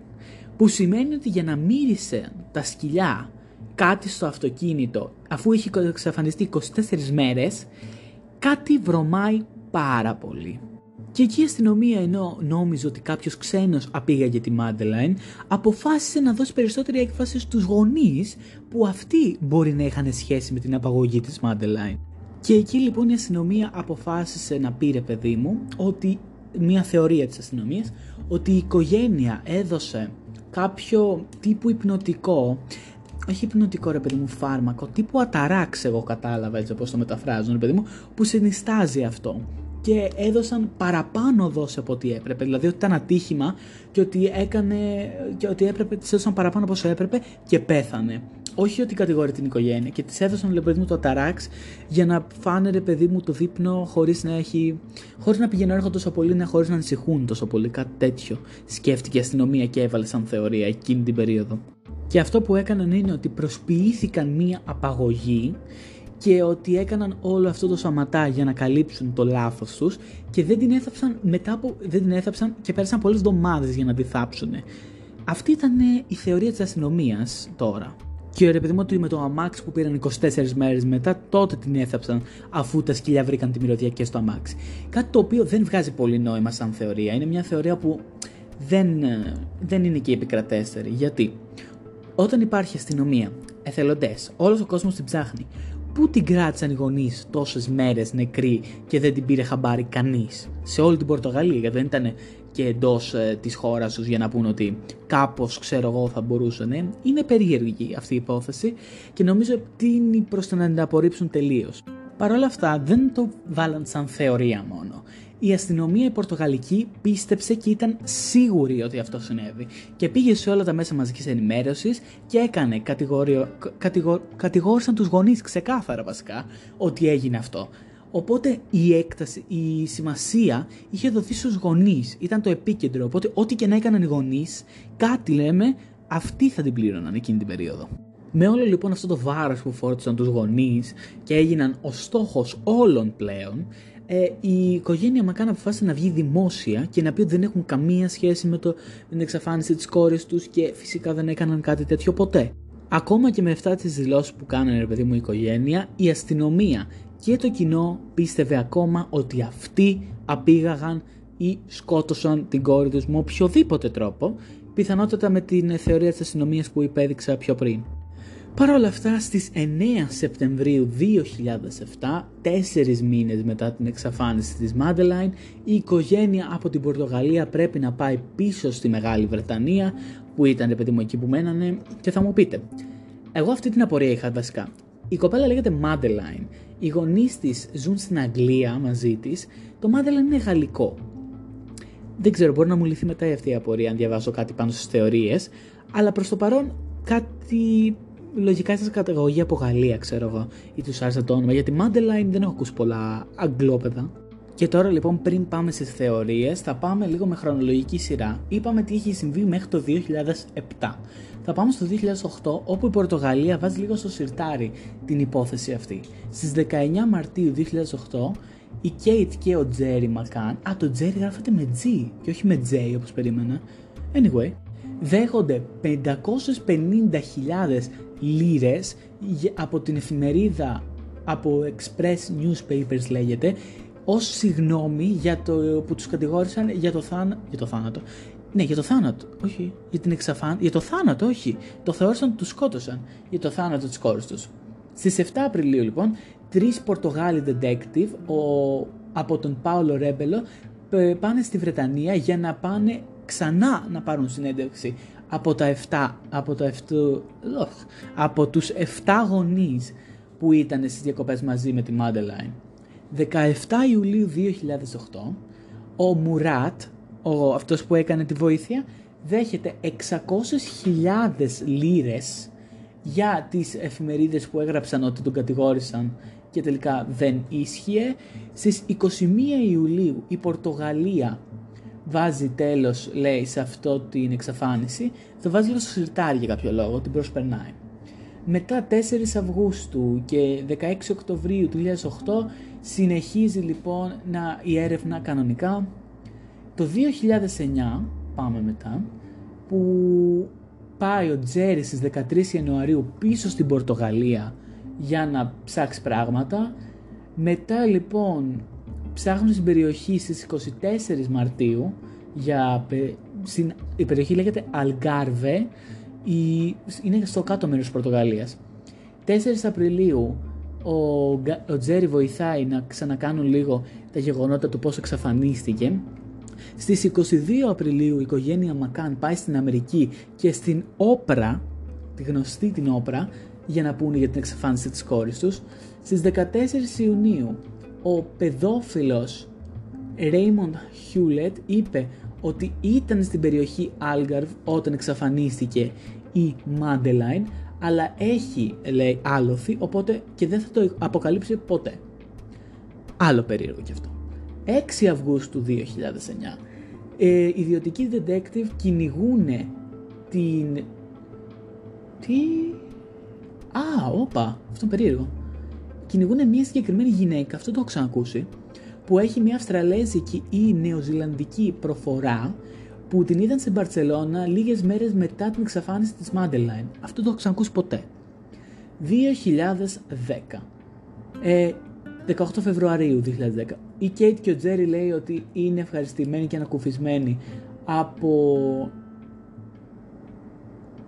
που σημαίνει ότι για να μύρισε τα σκυλιά κάτι στο αυτοκίνητο, αφού είχε εξαφανιστεί είκοσι τέσσερις μέρες, κάτι βρωμάει πάρα πολύ. Και εκεί η αστυνομία, ενώ νόμιζε ότι κάποιος ξένος απήγαγε τη Μάντελαϊν, αποφάσισε να δώσει περισσότερη έκφαση στους γονείς που αυτοί μπορεί να είχαν σχέση με την απαγωγή της Μάντελαϊν. Και εκεί λοιπόν η αστυνομία αποφάσισε να πει, ρε παιδί μου, ότι μια θεωρία της αστυνομίας, ότι η οικογένεια έδωσε κάποιο τύπου υπνοτικό, όχι υπνοτικό ρε παιδί μου, φάρμακο, τύπου αταράξ, εγώ κατάλαβα έτσι όπως το μεταφράζουν ρε παιδί μου, που συνιστάζει αυτό. Και έδωσαν παραπάνω δόση από ό,τι έπρεπε. Δηλαδή ότι ήταν ατύχημα και ότι, έκανε, και ότι έπρεπε, τις έδωσαν παραπάνω από όσο έπρεπε και πέθανε. Όχι ότι κατηγορεί την οικογένεια. Και της έδωσαν λέει παιδί μου το αταράξ για να φάνε ρε παιδί μου το δείπνο χωρίς να έχει, χωρίς να πηγαίνουν έρχονται τόσο πολύ, χωρίς να ανησυχούν τόσο πολύ. Κάτι τέτοιο σκέφτηκε η αστυνομία και έβαλε σαν θεωρία εκείνη την περίοδο. Και αυτό που έκαναν είναι ότι προσποιήθηκαν μία απαγωγή και ότι έκαναν όλο αυτό το σαματά για να καλύψουν το λάθος τους και δεν την έθαψαν, μετά από, δεν την έθαψαν και πέρασαν πολλές εβδομάδες για να τη θάψουν. Αυτή ήταν η θεωρία της αστυνομίας τώρα. Και ρε παιδί μου, ότι με το αμάξι που πήραν είκοσι τέσσερις μέρες μετά, τότε την έθαψαν, αφού τα σκυλιά βρήκαν τη μυρωδιακή στο αμάξι. Κάτι το οποίο δεν βγάζει πολύ νόημα σαν θεωρία. Είναι μια θεωρία που δεν, δεν είναι και επικρατέστερη. Γιατί όταν υπάρχει αστυνομία, εθελοντές, όλος ο κόσμος την ψάχνει. Πού την κράτησαν οι γονείς τόσες μέρες νεκρή και δεν την πήρε χαμπάρι κανείς? Σε όλη την Πορτογαλία, γιατί δεν ήταν και εντός ε, της χώρας τους για να πούνε ότι κάπως, ξέρω εγώ, θα μπορούσαν. Ε. Είναι περίεργη αυτή η υπόθεση και νομίζω τείνει προς το να την απορρίψουν τελείως. Παρ' όλα αυτά δεν το βάλαν σαν θεωρία μόνο. Η αστυνομία η πορτογαλική πίστεψε και ήταν σίγουρη ότι αυτό συνέβη και πήγε σε όλα τα μέσα μαζικής ενημέρωσης και έκανε, κατηγοριο, κατηγο, κατηγόρησαν τους γονείς ξεκάθαρα βασικά ότι έγινε αυτό. Οπότε η έκταση, η σημασία είχε δοθεί στους γονείς, ήταν το επίκεντρο, οπότε ό,τι και να έκαναν οι γονείς, κάτι λέμε, αυτοί θα την πλήρωναν εκείνη την περίοδο. Με όλο λοιπόν αυτό το βάρος που φόρτισαν τους γονείς και έγιναν ο στόχος όλων πλέον, Ε, η οικογένεια Μακάν αποφάσισε να βγει δημόσια και να πει ότι δεν έχουν καμία σχέση με, το, με την εξαφάνιση της κόρης τους και φυσικά δεν έκαναν κάτι τέτοιο ποτέ. Ακόμα και με αυτά τις δηλώσεις που κάνανε, ρε παιδί μου, η οικογένεια, η αστυνομία και το κοινό πίστευε ακόμα ότι αυτοί απήγαγαν ή σκότωσαν την κόρη τους με οποιοδήποτε τρόπο, πιθανότατα με την θεωρία της αστυνομίας που υπέδειξα πιο πριν. Παρ' όλα αυτά, στις εννέα Σεπτεμβρίου δύο χιλιάδες επτά, τέσσερις μήνες μετά την εξαφάνιση της Μάντελαϊν, η οικογένεια από την Πορτογαλία πρέπει να πάει πίσω στη Μεγάλη Βρετανία, που ήταν, ρε παιδί μου, εκεί που μένανε, και θα μου πείτε. Εγώ αυτή την απορία είχα βασικά. Η κοπέλα λέγεται Μάντελαϊν. Οι γονείς της ζουν στην Αγγλία μαζί της. Το Μάντελαϊν είναι γαλλικό. Δεν ξέρω, μπορεί να μου λυθεί μετά αυτή η απορία αν διαβάσω κάτι πάνω στις θεωρίες, αλλά προς το παρόν κάτι. Λογικά σας καταγωγή από Γαλλία, ξέρω εγώ, ή τους άρεσε το όνομα, γιατί Μάντελαϊν δεν έχω ακούσει πολλά αγγλόπεδα. Και τώρα λοιπόν, πριν πάμε στις θεωρίες, θα πάμε λίγο με χρονολογική σειρά. Είπαμε τι είχε συμβεί μέχρι το δύο χιλιάδες επτά. Θα πάμε στο δύο χιλιάδες οκτώ, όπου η Πορτογαλία βάζει λίγο στο σιρτάρι την υπόθεση αυτή. Στις δεκαεννέα Μαρτίου δύο χιλιάδες οκτώ, η Κέιτ και ο Τζέρι Μακάν, α, το Τζέρι γράφεται με G και όχι με J όπως περίμενα, anyway, δέχονται πεντακόσιες πενήντα χιλιάδες λίρες από την εφημερίδα, από Express Newspapers λέγεται, ως συγγνώμη για το που τους κατηγόρησαν για το, θάνα, για το θάνατο. Ναι, για το θάνατο, όχι, για την εξαφάνιση, για το θάνατο, όχι, το θεώρησαν ότι τους σκότωσαν για το θάνατο της κόρης τους. Στις εφτά Απριλίου λοιπόν, τρεις Πορτογάλοι detective ο, από τον Πάολο Ρέμπελο πάνε στη Βρετανία για να πάνε ξανά να πάρουν συνέντευξη από, τα εφτά, από, τα εφτά, από τους εφτά γονείς που ήταν στις διακοπές μαζί με τη Μάντελαϊν. δεκαεφτά Ιουλίου δύο χιλιάδες οκτώ, ο Μουράτ, ο, αυτός που έκανε τη βοήθεια, δέχεται εξακόσιες χιλιάδες λίρες για τις εφημερίδες που έγραψαν ότι τον κατηγόρησαν και τελικά δεν ίσχυε. Στις είκοσι μία Ιουλίου η Πορτογαλία βάζει τέλος, λέει, σε αυτό την εξαφάνιση, το βάζει λίγο στο σιρτάρι για κάποιο λόγο, την προσπερνάει. Μετά τέσσερις Αυγούστου και δεκαέξι Οκτωβρίου του δύο χιλιάδες οκτώ συνεχίζει λοιπόν να, η έρευνα κανονικά. Το δύο χιλιάδες εννέα πάμε μετά, που πάει ο Τζέρι στις δεκατρείς Ιανουαρίου πίσω στην Πορτογαλία για να ψάξει πράγματα. Μετά λοιπόν ψάχνουν στην περιοχή στις είκοσι τέσσερις Μαρτίου, για, στην, η περιοχή λέγεται Αλγκάρβε, η, είναι στο κάτω μέρος της Πορτογαλίας. τέσσερις Απριλίου ο, ο Τζέρι βοηθάει να ξανακάνουν λίγο τα γεγονότα του πώς εξαφανίστηκε. Στις είκοσι δύο Απριλίου η οικογένεια Μακάν πάει στην Αμερική και στην Όπρα, τη γνωστή την Όπρα, για να πούνε για την εξαφάνιση της κόρης τους. Στις δεκατέσσερις Ιουνίου ο παιδόφιλος Raymond Hewlett είπε ότι ήταν στην περιοχή Algarve όταν εξαφανίστηκε η Μάντελαϊν, αλλά έχει, λέει, άλοθη, οπότε και δεν θα το αποκαλύψει ποτέ. Άλλο περίεργο κι αυτό. έξι Αυγούστου δύο χιλιάδες εννέα, ε, ιδιωτικοί detective κυνηγούνε την... Τι... Α, όπα, αυτό είναι περίεργο. Κυνηγούν μια συγκεκριμένη γυναίκα, αυτό το έχω ξανακούσει, που έχει μια αυστραλέζικη ή νεοζηλανδική προφορά, που την είδαν στην Μπαρτσελώνα λίγες μέρες μετά την εξαφάνιση της Μάντελαϊν. Αυτό το έχω ξανακούσει ποτέ. δύο χιλιάδες δέκα. Ε, δεκαοκτώ Φεβρουαρίου δύο χιλιάδες δέκα. Η Κέιτ και ο Τζέρι λέει ότι είναι ευχαριστημένοι και ανακουφισμένοι από...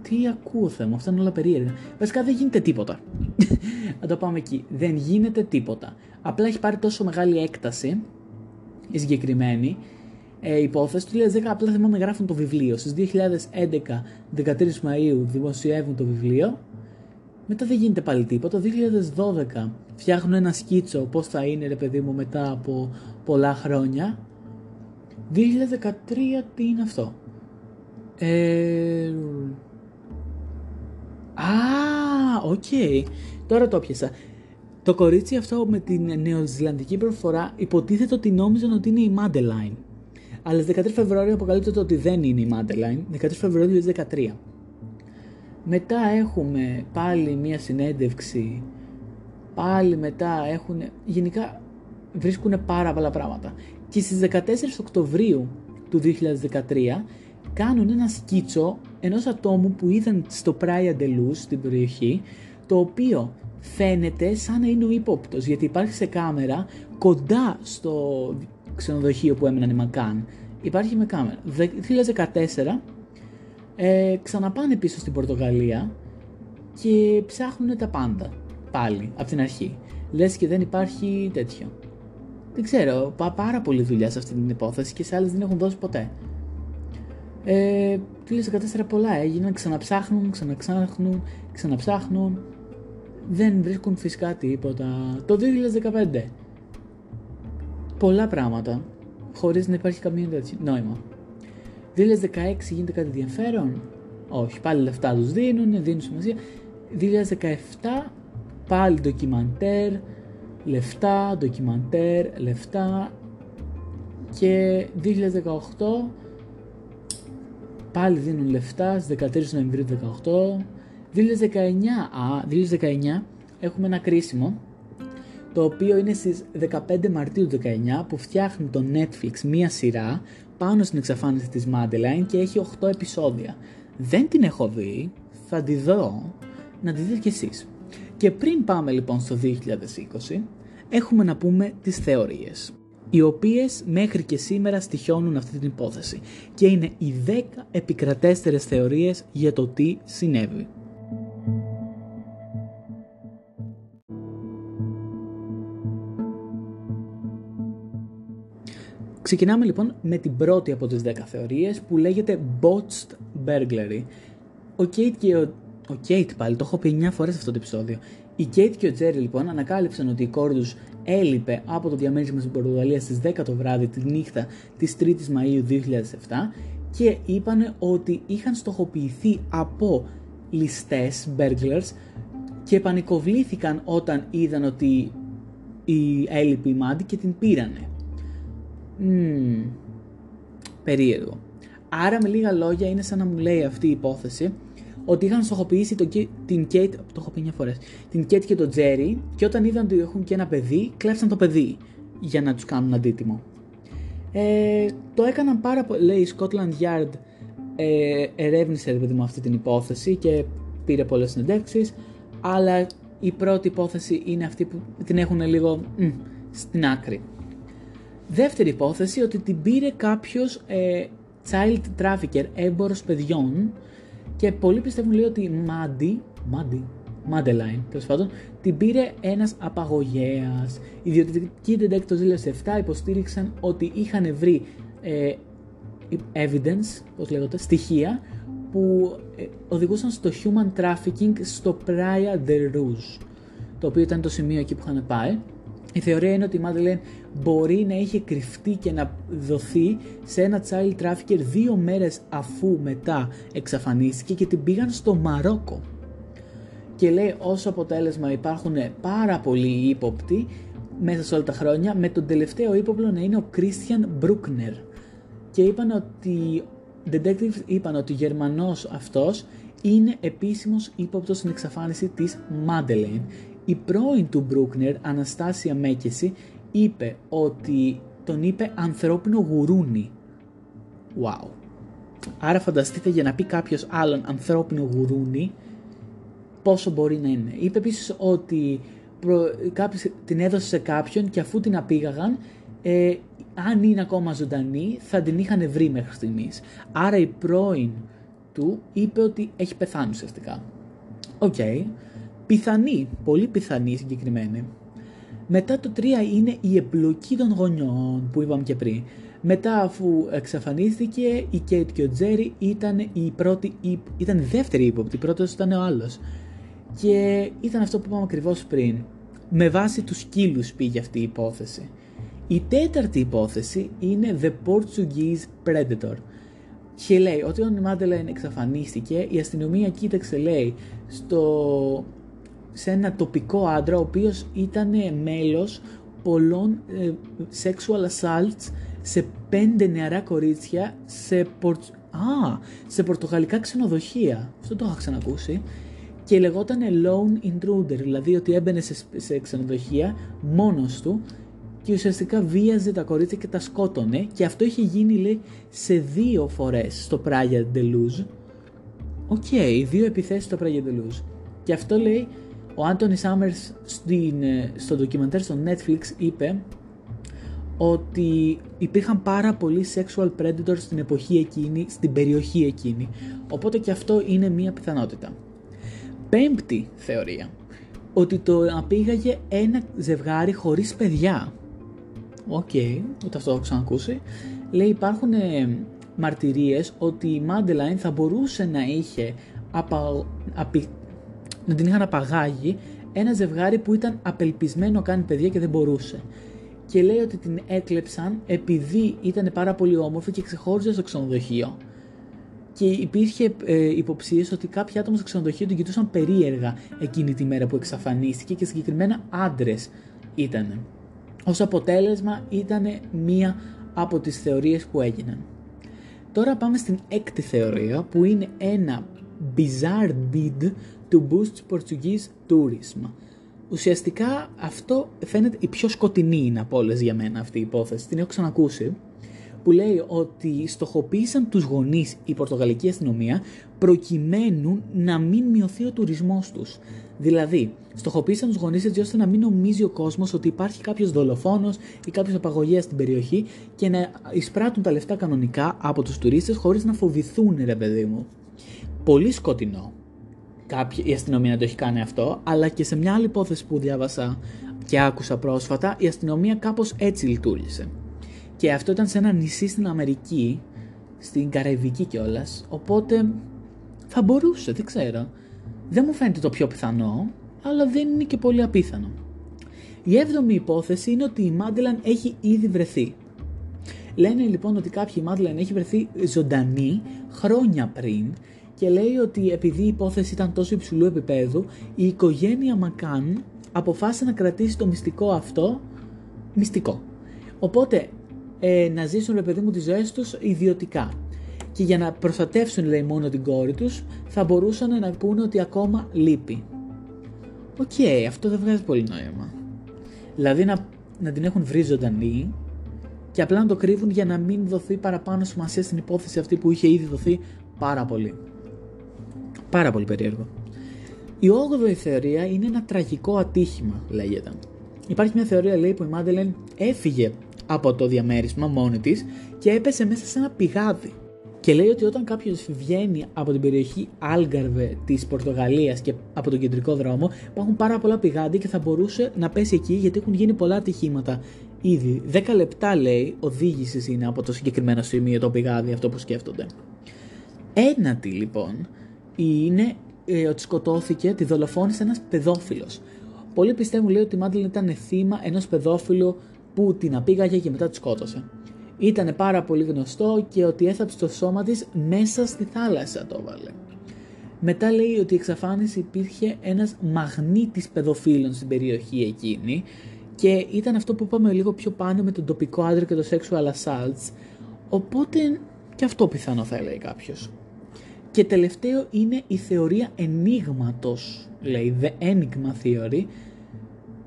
Τι ακούω θέμα, αυτά είναι όλα περίεργα. Βασικά δεν γίνεται τίποτα. Να το πάμε εκεί. Δεν γίνεται τίποτα. Απλά έχει πάρει τόσο μεγάλη έκταση η συγκεκριμένη ε, υπόθεση. Το δύο χιλιάδες δέκα απλά θυμάμαι γράφουν το βιβλίο. Στις δύο χιλιάδες έντεκα, δεκατρείς Μαΐου δημοσιεύουν το βιβλίο. Μετά δεν γίνεται πάλι τίποτα. Το δύο χιλιάδες δώδεκα φτιάχνουν ένα σκίτσο πώς θα είναι ρε παιδί μου μετά από πολλά χρόνια. δύο χιλιάδες δεκατρία τι είναι αυτό. Ε... Α, οκ. Okay. Τώρα το πιασα. Το κορίτσι αυτό με την νεοζηλανδική προφορά υποτίθεται ότι νόμιζαν ότι είναι η Μάντελάιν. Αλλά στις δεκατρείς Φεβρουαρίου αποκαλύπτεται ότι δεν είναι η Μάντελάιν. δεκατρείς Φεβρουαρίου δύο χιλιάδες δεκατρία. Μετά έχουμε πάλι μία συνέντευξη. Πάλι μετά έχουν... Γενικά βρίσκουν πάρα πολλά πράγματα. Και στις δεκατέσσερις Οκτωβρίου του δύο χιλιάδες δεκατρία κάνουν ένα σκίτσο ενός ατόμου που είδαν στο Praia de Luz στην περιοχή, το οποίο φαίνεται σαν να είναι ο ύποπτος, γιατί υπάρχει σε κάμερα κοντά στο ξενοδοχείο που έμεναν οι Μακάν. Υπάρχει με κάμερα. δύο χιλιάδες δεκατέσσερα ε, ξαναπάνε πίσω στην Πορτογαλία και ψάχνουν τα πάντα πάλι από την αρχή. Λες και δεν υπάρχει τέτοιο. Δεν ξέρω, πά, πάρα πολλή δουλειά σε αυτή την υπόθεση και σε άλλες δεν έχουν δώσει ποτέ. Ε, δύο χιλιάδες δεκατέσσερα πολλά έγιναν, ξαναψάχνουν, ξαναψάχνουν, ξαναψάχνουν, δεν βρίσκουν φυσικά τίποτα. Το δύο χιλιάδες δεκαπέντε πολλά πράγματα, χωρίς να υπάρχει καμία τέτοια νόημα. δύο χιλιάδες δεκαέξι γίνεται κάτι ενδιαφέρον, όχι, πάλι λεφτά τους δίνουν, δίνουν σημασία. δύο χιλιάδες δεκαεπτά πάλι ντοκιμαντέρ, λεφτά, ντοκιμαντέρ, λεφτά και δύο χιλιάδες δεκαοκτώ... Πάλι δίνουν λεφτά στις δεκατρείς Νοεμβρίου δεκαοκτώ. δύο χιλιάδες δεκαεννιά, α, δύο χιλιάδες δεκαεννιά έχουμε ένα κρίσιμο, το οποίο είναι στις δεκαπέντε Μαρτίου δεκαεννιά, που φτιάχνει το Netflix μία σειρά πάνω στην εξαφάνιση της Μάντελάιν και έχει οκτώ επεισόδια. Δεν την έχω δει, θα τη δω, να τη δείτε κι εσείς. Και πριν πάμε λοιπόν στο δύο χιλιάδες είκοσι, έχουμε να πούμε τις θεωρίες, οι οποίες μέχρι και σήμερα στοιχιώνουν αυτή την υπόθεση και είναι οι δέκα επικρατέστερες θεωρίες για το τι συνέβη. Ξεκινάμε λοιπόν με την πρώτη από τις δέκα θεωρίες που λέγεται Botched Burglary. Ο Kate και ο... ο Kate πάλι, το έχω πει εννιά φορές αυτό το επεισόδιο. Η Kate και ο Τζέρι λοιπόν ανακάλυψαν ότι η κόρη τους έλειπε από το διαμέρισμα στην Πορτογαλία στις δέκα το βράδυ τη νύχτα της τρίτης Μαΐου δύο χιλιάδες επτά και είπαν ότι είχαν στοχοποιηθεί από ληστές, burglars, και πανικοβλήθηκαν όταν είδαν ότι η έλειπη Μάντι και την πήρανε. Mm, περίεργο. Άρα με λίγα λόγια είναι σαν να μου λέει αυτή η υπόθεση ότι είχαν στοχοποιήσει το, την Kate, το έχω πει φορές, την Kate και τον Jerry και όταν είδαν ότι έχουν και ένα παιδί, κλέψαν το παιδί για να τους κάνουν αντίτιμο. Ε, το έκαναν πάρα πολύ, λέει η Scotland Yard ε, ερεύνησε ρε παιδί μου αυτή την υπόθεση και πήρε πολλές συνεντεύξεις, αλλά η πρώτη υπόθεση είναι αυτή που την έχουν λίγο μ, στην άκρη. Δεύτερη υπόθεση, ότι την πήρε κάποιος ε, child trafficker, έμπορος παιδιών, και πολλοί πιστεύουν λέει ότι η Μάντι, Μάντι, Μάντελάιν, τέλος πάντων, την πήρε ένας απαγωγέας. Οι ιδιωτικοί detectives το δύο χιλιάδες επτά υποστήριξαν ότι είχαν βρει ε, evidence, πώς λέγονται, στοιχεία που ε, οδηγούσαν στο human trafficking στο Praia de Luz, το οποίο ήταν το σημείο εκεί που είχαν πάει. Η θεωρία είναι ότι η Μάντελάιν μπορεί να είχε κρυφτεί και να δοθεί σε ένα child trafficker δύο μέρες αφού μετά εξαφανίστηκε και την πήγαν στο Μαρόκο. Και λέει ως αποτέλεσμα υπάρχουν πάρα πολλοί ύποπτοι μέσα σε όλα τα χρόνια, με τον τελευταίο ύποπλο να είναι ο Κρίστιαν Μπρούκνερ. Και είπαν ότι, detectives είπαν ότι ο Γερμανός αυτός είναι επίσημος ύποπτος στην εξαφάνιση της Μάντελάιν. Η πρώην του Μπρούκνερ, Αναστάσια Μέκεση, είπε ότι τον είπε ανθρώπινο γουρούνι. Wow. Άρα φανταστείτε, για να πει κάποιος άλλον ανθρώπινο γουρούνι, πόσο μπορεί να είναι. Είπε επίσης ότι προ... κάποιος... την έδωσε σε κάποιον και αφού την απήγαγαν, ε, αν είναι ακόμα ζωντανή, θα την είχαν βρει μέχρι στιγμής. Άρα η πρώην του είπε ότι έχει πεθάνει ουσιαστικά. Οκ. Okay. Πιθανή, πολύ πιθανή συγκεκριμένη. Μετά το τρία είναι η εμπλοκή των γονιών που είπαμε και πριν. Μετά αφού εξαφανίστηκε η Κέιτ και ο Τζέρι ήταν η πρώτη, ήταν η δεύτερη ύποπτη, πρώτος ήταν ο άλλος. Και ήταν αυτό που είπαμε ακριβώς πριν. Με βάση τους σκύλους πήγε αυτή η υπόθεση. Η τέταρτη υπόθεση είναι The Portuguese Predator. Και λέει ότι όταν η Μάντελεν εξαφανίστηκε, η αστυνομία κοίταξε, λέει, στο... σε ένα τοπικό άντρα ο οποίος ήταν μέλος πολλών ε, sexual assaults σε πέντε νεαρά κορίτσια σε, πορτ... Α, σε πορτογαλικά ξενοδοχεία. Αυτό το είχα ξανακούσει. Και λεγόταν lone intruder, δηλαδή ότι έμπαινε σε, σε ξενοδοχεία μόνος του και ουσιαστικά βίαζε τα κορίτσια και τα σκότωνε. Και αυτό είχε γίνει, λέει, σε δύο φορές στο Praia de Luz. Οκ, okay, δύο επιθέσεις στο Praia de Luz. Και αυτό, λέει, ο Άντονι Σάμερς στο ντοκιμαντέρ στο Netflix είπε ότι υπήρχαν πάρα πολλοί sexual predators στην εποχή εκείνη, στην περιοχή εκείνη. Οπότε και αυτό είναι μία πιθανότητα. Πέμπτη θεωρία, ότι το απήγαγε ένα ζευγάρι χωρίς παιδιά. Οκ, okay, ούτε αυτό το έχω ξανακούσει. Λέει υπάρχουν ε, μαρτυρίες ότι η Μάντελαϊν θα μπορούσε να είχε απα, απη, να την είχαν απαγάγει ένα ζευγάρι που ήταν απελπισμένο κάνει παιδιά και δεν μπορούσε. Και λέει ότι την έκλεψαν επειδή ήταν πάρα πολύ όμορφη και ξεχώριζε στο ξενοδοχείο. Και υπήρχε ε, υποψίες ότι κάποια άτομα στο ξενοδοχείο την κοιτούσαν περίεργα εκείνη τη μέρα που εξαφανίστηκε και συγκεκριμένα άντρες ήταν. Ως αποτέλεσμα ήταν μία από τις θεωρίες που έγιναν. Τώρα πάμε στην έκτη θεωρία που είναι ένα bizarre deed to boost Portuguese tourism. Ουσιαστικά αυτό φαίνεται η πιο σκοτεινή είναι από όλες για μένα αυτή η υπόθεση. Την έχω ξανακούσει. Που λέει ότι στοχοποίησαν τους γονείς η πορτογαλική αστυνομία προκειμένου να μην μειωθεί ο τουρισμός τους. Δηλαδή, στοχοποίησαν τους γονείς έτσι ώστε να μην νομίζει ο κόσμος ότι υπάρχει κάποιος δολοφόνος ή κάποιος απαγωγέας στην περιοχή και να εισπράττουν τα λεφτά κανονικά από τους τουρίστες χωρίς να φοβηθούν, ρε παιδί μου. Πολύ σκοτεινό. Κάποια, η αστυνομία να το έχει κάνει αυτό, αλλά και σε μια άλλη υπόθεση που διάβασα και άκουσα πρόσφατα, η αστυνομία κάπως έτσι λειτουργήσε. Και αυτό ήταν σε ένα νησί στην Αμερική, στην Καραϊβική κιόλας, οπότε θα μπορούσε, δεν ξέρω. Δεν μου φαίνεται το πιο πιθανό, αλλά δεν είναι και πολύ απίθανο. Η έβδομη υπόθεση είναι ότι η Μάντελαν έχει ήδη βρεθεί. Λένε λοιπόν ότι κάποιοι η Μάντελαν έχει βρεθεί ζωντανή χρόνια πριν, και λέει ότι επειδή η υπόθεση ήταν τόσο υψηλού επίπεδου, η οικογένεια Μακάν αποφάσισε να κρατήσει το μυστικό αυτό μυστικό. Οπότε ε, να ζήσουν, ρε παιδί μου, τις ζωές τους ιδιωτικά. Και για να προστατεύσουν, λέει, μόνο την κόρη τους, θα μπορούσαν να πούνε ότι ακόμα λείπει. Οκ, okay, αυτό δεν βγάζει πολύ νόημα. Δηλαδή να, να την έχουν βρει ζωντανή και απλά να το κρύβουν για να μην δοθεί παραπάνω σημασία στην υπόθεση αυτή που είχε ήδη δοθεί πάρα πολύ. Πάρα πολύ περίεργο. Η όγδοη θεωρία είναι ένα τραγικό ατύχημα, λέγεται. Υπάρχει μια θεωρία, λέει, που η Μάντελεν έφυγε από το διαμέρισμα μόνη της και έπεσε μέσα σε ένα πηγάδι. Και λέει ότι όταν κάποιος βγαίνει από την περιοχή Άλγκαρβε της Πορτογαλίας και από τον κεντρικό δρόμο, υπάρχουν πάρα πολλά πηγάδια και θα μπορούσε να πέσει εκεί γιατί έχουν γίνει πολλά ατυχήματα ήδη. δέκα λεπτά, λέει, οδήγησης είναι από το συγκεκριμένο σημείο το πηγάδι, αυτό που σκέφτονται. Ένατη λοιπόν είναι ε, ότι σκοτώθηκε, τη δολοφόνησε ένας παιδόφιλος. Πολλοί πιστεύουν, λέει, ότι η Μάντελεν ήταν θύμα ενός παιδόφιλου που την απήγαγε και μετά τη σκότωσε. Ήταν πάρα πολύ γνωστό και ότι έθαψε το σώμα της μέσα στη θάλασσα το βάλε. Μετά λέει ότι η εξαφάνιση υπήρχε ένας μαγνήτης παιδοφίλων στην περιοχή εκείνη και ήταν αυτό που είπαμε λίγο πιο πάνω με τον τοπικό άντρα και το sexual assaults, οπότε και αυτό πιθανό θα έλεγε κάποιος. Και τελευταίο είναι η θεωρία ενίγματος, λέει, the enigma theory,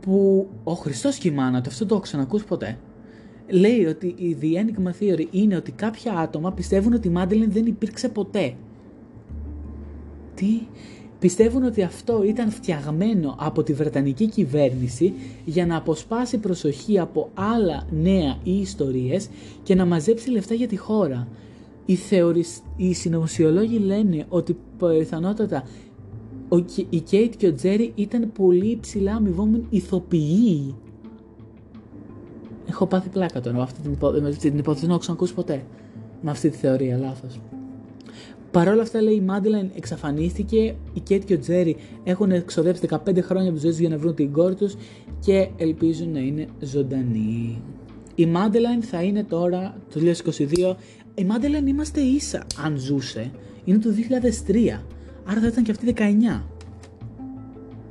που ο Χριστός Κυμάνατο, αυτό το έχω ξανακούσει ποτέ. Λέει ότι η the enigma theory είναι ότι κάποια άτομα πιστεύουν ότι η Μάντελεν δεν υπήρξε ποτέ. Τι? πιστεύουν ότι αυτό ήταν φτιαγμένο από τη Βρετανική κυβέρνηση για να αποσπάσει προσοχή από άλλα νέα ή ιστορίες και να μαζέψει λεφτά για τη χώρα. Οι, θεωρισ... οι συνωμοσιολόγοι λένε ότι πιθανότατα η Κέιτ και ο Τζέρι ήταν πολύ υψηλά αμοιβόμενοι ηθοποιοί. Έχω πάθει πλάκα τώρα με αυτή την, υπο... την υπόθεση, να έχω ξανακούσει ποτέ με αυτή τη θεωρία, λάθος. Παρ' όλα αυτά, λέει, η Μάντελεν εξαφανίστηκε, η Κέιτ και ο Τζέρι έχουν εξοδέψει δεκαπέντε χρόνια από τη ζωή τους για να βρουν την κόρη τους και ελπίζουν να είναι ζωντανοί. Η Μάντελεν θα είναι τώρα το δύο χιλιάδες είκοσι δύο. Η Μάντελεν είμαστε ίσα, αν ζούσε, είναι το δύο χιλιάδες τρία, άρα θα ήταν και αυτή δεκαεννιά.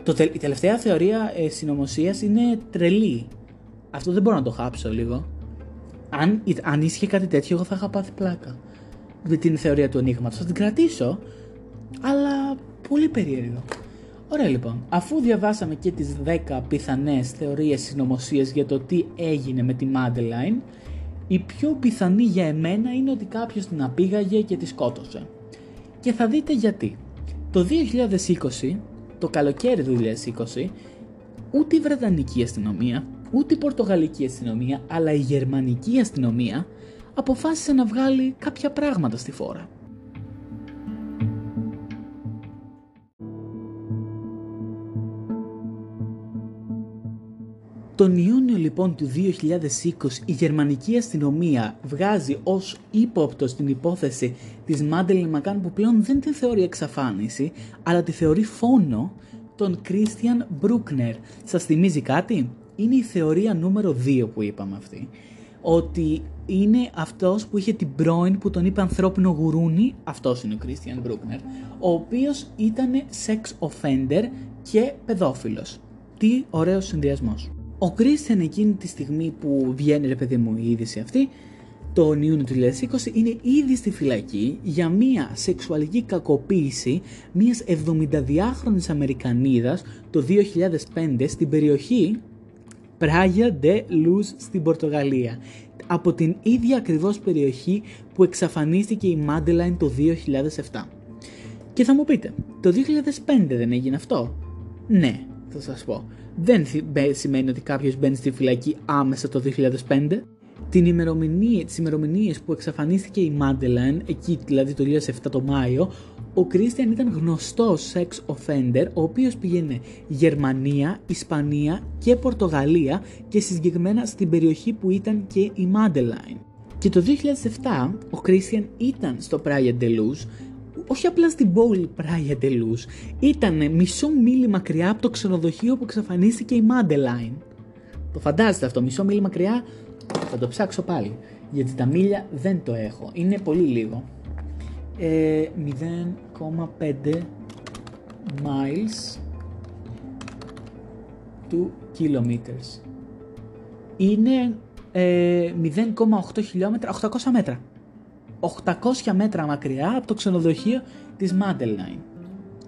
Το τε... Η τελευταία θεωρία ε, συνωμοσίας είναι τρελή. Αυτό δεν μπορώ να το χάψω λίγο. Αν, αν ίσχυε κάτι τέτοιο, εγώ θα είχα πάθει πλάκα. Με την θεωρία του ενίγματος. Θα την κρατήσω, αλλά πολύ περίεργο. Ωραία, λοιπόν. Αφού διαβάσαμε και τις δέκα πιθανές θεωρίες συνωμοσίας για το τι έγινε με τη Μάντελεν, η πιο πιθανή για εμένα είναι ότι κάποιος την απήγαγε και τη σκότωσε. Και θα δείτε γιατί. Το δύο χιλιάδες είκοσι, το καλοκαίρι του δύο χιλιάδες είκοσι, ούτε η Βρετανική αστυνομία, ούτε η Πορτογαλική αστυνομία, αλλά η Γερμανική αστυνομία αποφάσισε να βγάλει κάποια πράγματα στη φόρα. Τον Ιούνιο λοιπόν του δύο χιλιάδες είκοσι η Γερμανική αστυνομία βγάζει ως ύποπτο στην υπόθεση της Μάντελεν Μακάν, που πλέον δεν την θεωρεί εξαφάνιση αλλά τη θεωρεί φόνο, τον Κρίστιαν Μπρούκνερ. Σας θυμίζει κάτι? Είναι η θεωρία νούμερο δύο που είπαμε αυτή. Ότι είναι αυτός που είχε την πρώην που τον είπε ανθρώπινο γουρούνι, αυτός είναι ο Κρίστιαν Μπρούκνερ, ο οποίος ήταν sex offender και παιδόφιλος. Τι ωραίος συνδυασμός. Ο Κρίστιαν εκείνη τη στιγμή που βγαίνει, ρε παιδί μου, η είδηση αυτή, τον Ιούνιο του δύο χιλιάδες είκοσι, είναι ήδη στη φυλακή για μία σεξουαλική κακοποίηση μίας εβδομηνταδιάχρονης Αμερικανίδας το δύο χιλιάδες πέντε στην περιοχή Praia de Luz στην Πορτογαλία, από την ίδια ακριβώς περιοχή που εξαφανίστηκε η Μάντελεν το δύο χιλιάδες επτά. Και θα μου πείτε, το δύο χιλιάδες πέντε δεν έγινε αυτό? Ναι, θα σας πω. Δεν σημαίνει ότι κάποιος μπαίνει στη φυλακή άμεσα το δύο χιλιάδες πέντε. Την ημερομηνία, τις ημερομηνίες που εξαφανίστηκε η Μάντελεν, εκεί δηλαδή το δύο χιλιάδες επτά το Μάιο, ο Κρίστιαν ήταν γνωστός sex offender, ο οποίος πήγαινε Γερμανία, Ισπανία και Πορτογαλία και συγκεκριμένα στην περιοχή που ήταν και η Μάντελεν. Και το δύο χιλιάδες επτά ο Κρίστιαν ήταν στο Praia de Luz, όχι απλά στην πόλη Praia de Luz, ήταν μισό μίλι μακριά από το ξενοδοχείο που εξαφανίστηκε η Μάντελεν. Το φαντάζεστε αυτό, μισό μίλι μακριά? Θα το ψάξω πάλι, γιατί τα μίλια δεν το έχω, είναι πολύ λίγο. Ε, μηδέν κόμμα πέντε miles του kilometers. Είναι ε, μηδέν κόμμα οκτώ χιλιόμετρα, οκτακόσια μέτρα. οκτακόσια μέτρα μακριά από το ξενοδοχείο της Μάντελεν.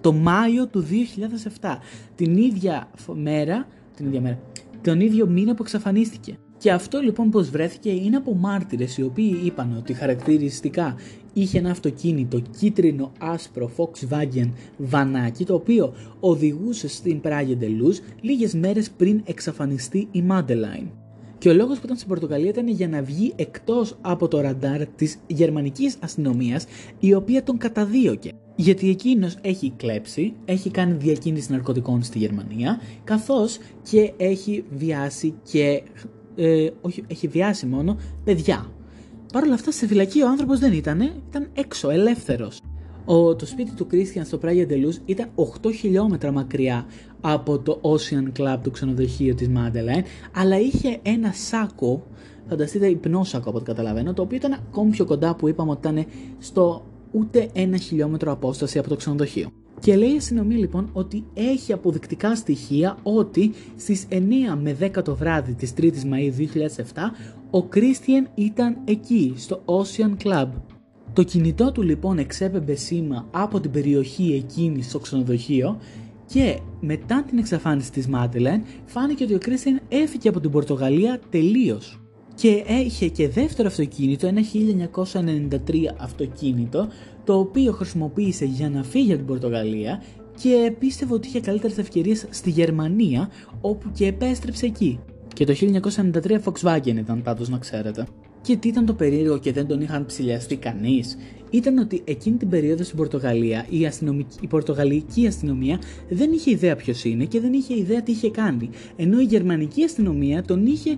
Το Μάιο του δύο χιλιάδες επτά, την ίδια μέρα, την ίδια μέρα, τον ίδιο μήνα που εξαφανίστηκε. Και αυτό λοιπόν πως βρέθηκε είναι από μάρτυρες οι οποίοι είπαν ότι χαρακτηριστικά είχε ένα αυτοκίνητο κίτρινο άσπρο Volkswagen βανάκι, το οποίο οδηγούσε στην Praia de Luz λίγες μέρες πριν εξαφανιστεί η Μάντελεν. Και ο λόγος που ήταν στην Πορτογαλία ήταν για να βγει εκτός από το ραντάρ της γερμανικής αστυνομίας, η οποία τον καταδίωκε. Γιατί εκείνος έχει κλέψει, έχει κάνει διακίνηση ναρκωτικών στη Γερμανία, καθώς και έχει βιάσει και... Ε, όχι, έχει βιάσει μόνο παιδιά. Παρ' όλα αυτά, στη φυλακή ο άνθρωπος δεν ήταν, ήταν έξω, ελεύθερος. Ο, το σπίτι του Κρίστιαν στο Praia de Luz ήταν οκτώ χιλιόμετρα μακριά από το Ocean Club του ξενοδοχείου της Μάντελεν, αλλά είχε ένα σάκο, φανταστείτε υπνόσακο από ό,τι καταλαβαίνω, το οποίο ήταν ακόμη πιο κοντά, που είπαμε ότι ήταν στο ούτε ένα χιλιόμετρο απόσταση από το ξενοδοχείο. Και λέει η αστυνομία λοιπόν ότι έχει αποδεικτικά στοιχεία ότι στις εννιά με δέκα το βράδυ της τρίτης Μαΐου δύο χιλιάδες επτά ο Κρίστιαν ήταν εκεί, στο Ocean Club. Το κινητό του λοιπόν εξέπεμπε σήμα από την περιοχή εκείνη στο ξενοδοχείο και μετά την εξαφάνιση της Μάντελεν φάνηκε ότι ο Κρίστιαν έφυγε από την Πορτογαλία τελείως. Και είχε και δεύτερο αυτοκίνητο, ένα χίλια εννιακόσια ενενήντα τρία αυτοκίνητο, το οποίο χρησιμοποίησε για να φύγει από την Πορτογαλία και πίστευε ότι είχε καλύτερες ευκαιρίες στη Γερμανία, όπου και επέστρεψε εκεί. Και το χίλια εννιακόσια ενενήντα τρία Volkswagen ήταν, πάντως να ξέρετε. Και τι ήταν το περίεργο και δεν τον είχαν ψηλιαστεί κανείς, ήταν ότι εκείνη την περίοδο στην Πορτογαλία η, η πορτογαλική αστυνομία δεν είχε ιδέα ποιος είναι και δεν είχε ιδέα τι είχε κάνει, ενώ η γερμανική αστυνομία τον είχε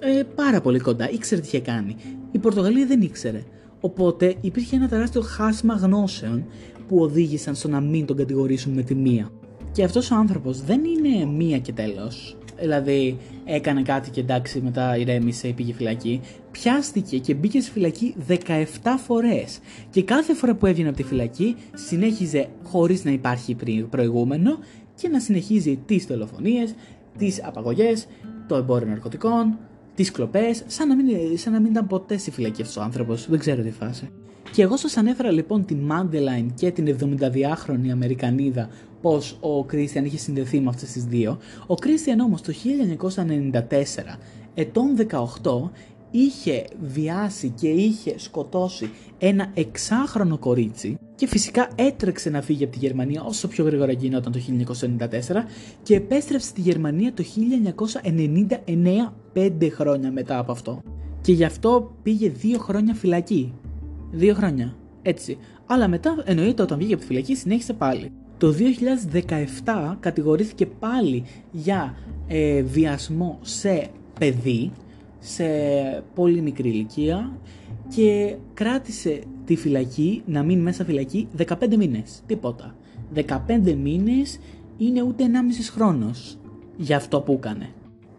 ε, πάρα πολύ κοντά, ήξερε τι είχε κάνει. Η Πορτογαλία δεν ήξερε. Οπότε υπήρχε ένα τεράστιο χάσμα γνώσεων που οδήγησαν στο να μην τον κατηγορήσουν με τη μία. Και αυτός ο άνθρωπος δεν είναι μία και τέλος. Δηλαδή έκανε κάτι και εντάξει μετά ηρέμησε ή πήγε φυλακή. Πιάστηκε και μπήκε στη φυλακή δεκαεπτά φορές. Και κάθε φορά που έβγαινε από τη φυλακή συνέχιζε χωρίς να υπάρχει προηγούμενο και να συνεχίζει τις δολοφονίες, τις απαγωγές, το εμπόριο ναρκωτικών, τις κλοπές, σαν να, μην, σαν να μην ήταν ποτέ στη φυλακή αυτός ο άνθρωπος, δεν ξέρω τι φάση. Και εγώ σας ανέφερα λοιπόν τη Μάντελαϊν και την εβδομηνταδυάχρονη Αμερικανίδα, πως ο Κρίστιαν είχε συνδεθεί με αυτές τις δύο. Ο Κρίστιαν όμως το χίλια εννιακόσια ενενήντα τέσσερα, ετών δεκαοκτώ, είχε βιάσει και είχε σκοτώσει ένα εξάχρονο κορίτσι και φυσικά έτρεξε να φύγει από τη Γερμανία όσο πιο γρήγορα γινόταν το χίλια εννιακόσια ενενήντα τέσσερα και επέστρεψε στη Γερμανία το χίλια εννιακόσια ενενήντα εννέα, πέντε χρόνια μετά από αυτό. Και γι' αυτό πήγε δύο χρόνια φυλακή. Δύο χρόνια, έτσι. Αλλά μετά, εννοείται, όταν βγήκε από τη φυλακή συνέχισε πάλι. Το δύο χιλιάδες δεκαεπτά κατηγορήθηκε πάλι για ε, βιασμό σε παιδί, σε πολύ μικρή ηλικία και κράτησε τη φυλακή, να μείνει μέσα φυλακή, δεκαπέντε μήνες. Τίποτα. δεκαπέντε μήνες είναι ούτε ενάμιση χρόνος για αυτό που έκανε.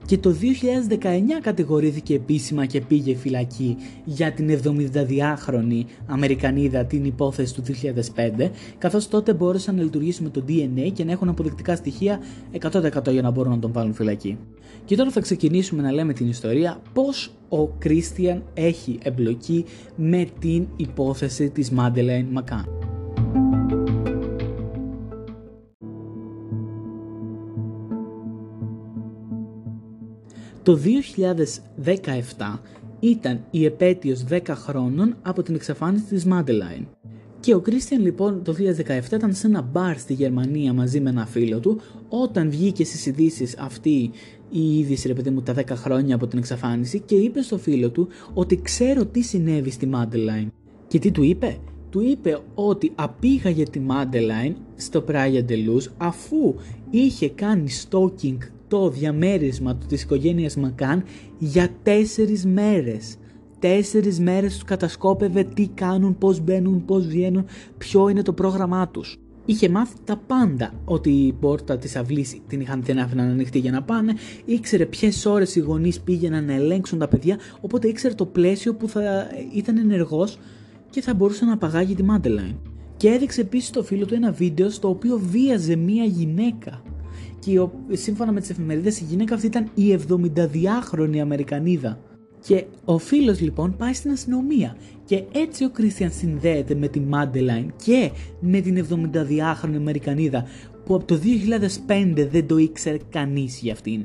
Και το δύο χιλιάδες δεκαεννέα κατηγορήθηκε επίσημα και πήγε φυλακή για την εβδομηνταδυάχρονη Αμερικανίδα, την υπόθεση του δύο χιλιάδες πέντε, καθώς τότε μπόρεσαν να λειτουργήσουν με το ντι εν έι και να έχουν αποδεικτικά στοιχεία εκατό τοις εκατό για να μπορούν να τον βάλουν φυλακή. Και τώρα θα ξεκινήσουμε να λέμε την ιστορία πώς ο Κρίστιαν έχει εμπλοκή με την υπόθεση της Μάντελαϊν Μακάν. Το δύο χιλιάδες δεκαεπτά ήταν η επέτειος δέκα χρόνων από την εξαφάνιση της Μάντελαϊν. Και ο Κρίστιαν λοιπόν το δύο χιλιάδες δεκαεπτά ήταν σε ένα μπαρ στη Γερμανία μαζί με ένα φίλο του όταν βγήκε στις ειδήσεις αυτή η είδηση, ρε παιδί μου, τα δέκα χρόνια από την εξαφάνιση και είπε στο φίλο του ότι ξέρω τι συνέβη στη Μάντελαϊν. Και τι του είπε? Του είπε ότι απήγαγε τη Μάντελαϊν στο Praia de Luz αφού είχε κάνει stalking το διαμέρισμα του της οικογένειας Μακάν για τέσσερις μέρες. Τέσσερις μέρες τους κατασκόπευε τι κάνουν, πώς μπαίνουν, πώς βγαίνουν, ποιο είναι το πρόγραμμά τους. Είχε μάθει τα πάντα, ότι η πόρτα της αυλής την είχαν την άφηναν ανοιχτή για να πάνε, ήξερε ποιες ώρες οι γονείς πήγαιναν να ελέγξουν τα παιδιά, οπότε ήξερε το πλαίσιο που θα ήταν ενεργός και θα μπορούσε να απαγάγει τη Μάντελαϊν. Και έδειξε επίσης στο φίλο του ένα βίντεο στο οποίο βίαζε μία γυναίκα. Και σύμφωνα με τις εφημερίδες η γυναίκα αυτή ήταν η εβδομηνταδυάχρονη Αμερικανίδα. Και ο φίλος λοιπόν πάει στην αστυνομία και έτσι ο Κρίστιαν συνδέεται με τη Μάντελαϊν και με την εβδομηνταδυάχρονη Αμερικανίδα που από το δύο χιλιάδες πέντε δεν το ήξερε κανείς για αυτήν.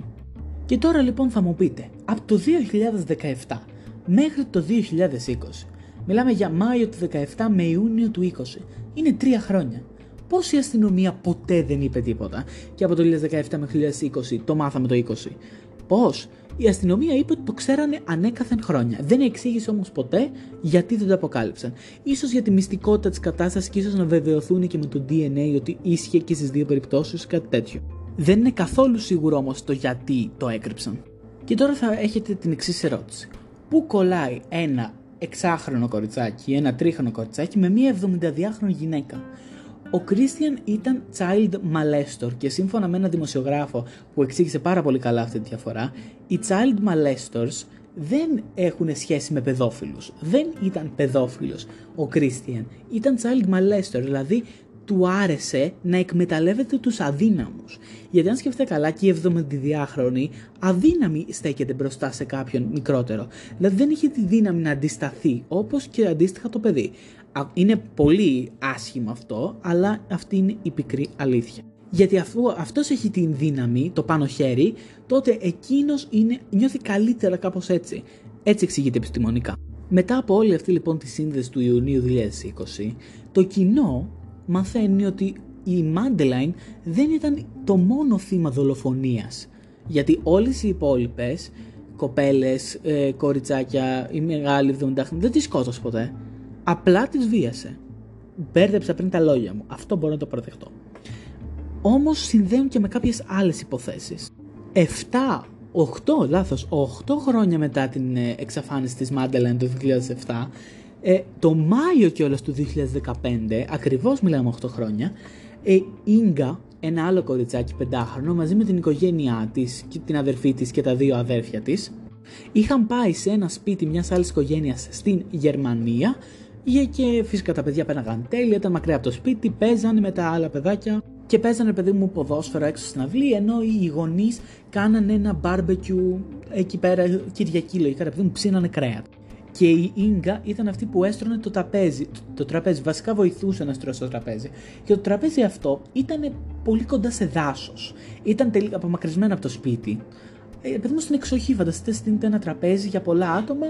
Και τώρα λοιπόν θα μου πείτε, από το δύο χιλιάδες δεκαεπτά μέχρι το δύο χιλιάδες είκοσι, μιλάμε για Μάιο του δεκαεπτά με Ιούνιο του είκοσι, είναι τρία χρόνια. Πώς η αστυνομία ποτέ δεν είπε τίποτα και από το δύο χιλιάδες δεκαεπτά μέχρι το δύο χιλιάδες είκοσι το μάθαμε το είκοσι. Πώς? Η αστυνομία είπε ότι το ξέρανε ανέκαθεν χρόνια. Δεν εξήγησε όμως ποτέ γιατί δεν το αποκάλυψαν. Ίσως για τη μυστικότητα της κατάστασης και ίσως να βεβαιωθούν και με το ντι εν έι ότι ίσχυε και στις δύο περιπτώσεις, κάτι τέτοιο. Δεν είναι καθόλου σίγουρο όμως το γιατί το έκρυψαν. Και τώρα θα έχετε την εξής ερώτηση. Πού κολλάει ένα εξάχρονο κοριτσάκι, ένα τρίχρονο κοριτσάκι με μία εβδομηνταδυάχρονη γυναίκα? Ο Κρίστιαν ήταν child molester και σύμφωνα με έναν δημοσιογράφο που εξήγησε πάρα πολύ καλά αυτή τη διαφορά, οι child molesters δεν έχουν σχέση με παιδόφιλους. Δεν ήταν παιδόφιλος ο Κρίστιαν. Ήταν child molester, δηλαδή του άρεσε να εκμεταλλεύεται τους αδύναμους. Γιατί αν σκεφτείτε καλά και η εβδομηνταδυάχρονη αδύναμη στέκεται μπροστά σε κάποιον μικρότερο. Δηλαδή δεν είχε τη δύναμη να αντισταθεί όπως και αντίστοιχα το παιδί. Είναι πολύ άσχημο αυτό, αλλά αυτή είναι η πικρή αλήθεια. Γιατί αφού αυτός έχει την δύναμη, το πάνω χέρι, τότε εκείνος είναι, νιώθει καλύτερα κάπως έτσι. Έτσι εξηγείται επιστημονικά. Μετά από όλη αυτή λοιπόν τη σύνδεση του Ιουνίου δύο χιλιάδες είκοσι, το κοινό μαθαίνει ότι η Μάντελαϊν δεν ήταν το μόνο θύμα δολοφονίας, γιατί όλες οι υπόλοιπες κοπέλες, ε, κοριτσάκια, η μεγάλη εβδομήντα δεν τη σκότωσε ποτέ, απλά τις βίασε. Μπέρδεψα πριν τα λόγια μου, αυτό μπορώ να το παραδεχτώ. Όμως συνδέουν και με κάποιες άλλες υποθέσεις. εφτά, οκτώ, λάθος, οκτώ χρόνια μετά την εξαφάνιση της Μάντελαϊν το δύο χιλιάδες επτά, ε, το Μάιο κιόλας του δύο χιλιάδες δεκαπέντε, ακριβώς μιλάμε οκτώ χρόνια, η Ίνγκα, ένα άλλο κοριτσάκι πεντάχρονο, μαζί με την οικογένειά της, την αδερφή της και τα δύο αδέρφια της, είχαν πάει σε ένα σπίτι μιας άλλης οικογένειας στην Γερμανία, και φυσικά τα παιδιά πέναγαν τέλεια, ήταν μακριά από το σπίτι, παίζανε με τα άλλα παιδάκια και παίζανε, παιδί μου, ποδόσφαιρο έξω στην αυλή, ενώ οι γονείς κάνανε ένα barbecue εκεί πέρα, Κυριακή λογικά, παιδί μου, ψήνανε κρέα. Και η Ίνγκα ήταν αυτή που έστρωνε το τραπέζι. Το τραπέζι βασικά βοηθούσε να στρώσει το τραπέζι. Και το τραπέζι αυτό ήταν πολύ κοντά σε δάσος. Ήταν τελικά απομακρυσμένο από το σπίτι. Ε, παιδί μου, στην εξοχή, φανταστείτε, στείνεται ένα τραπέζι για πολλά άτομα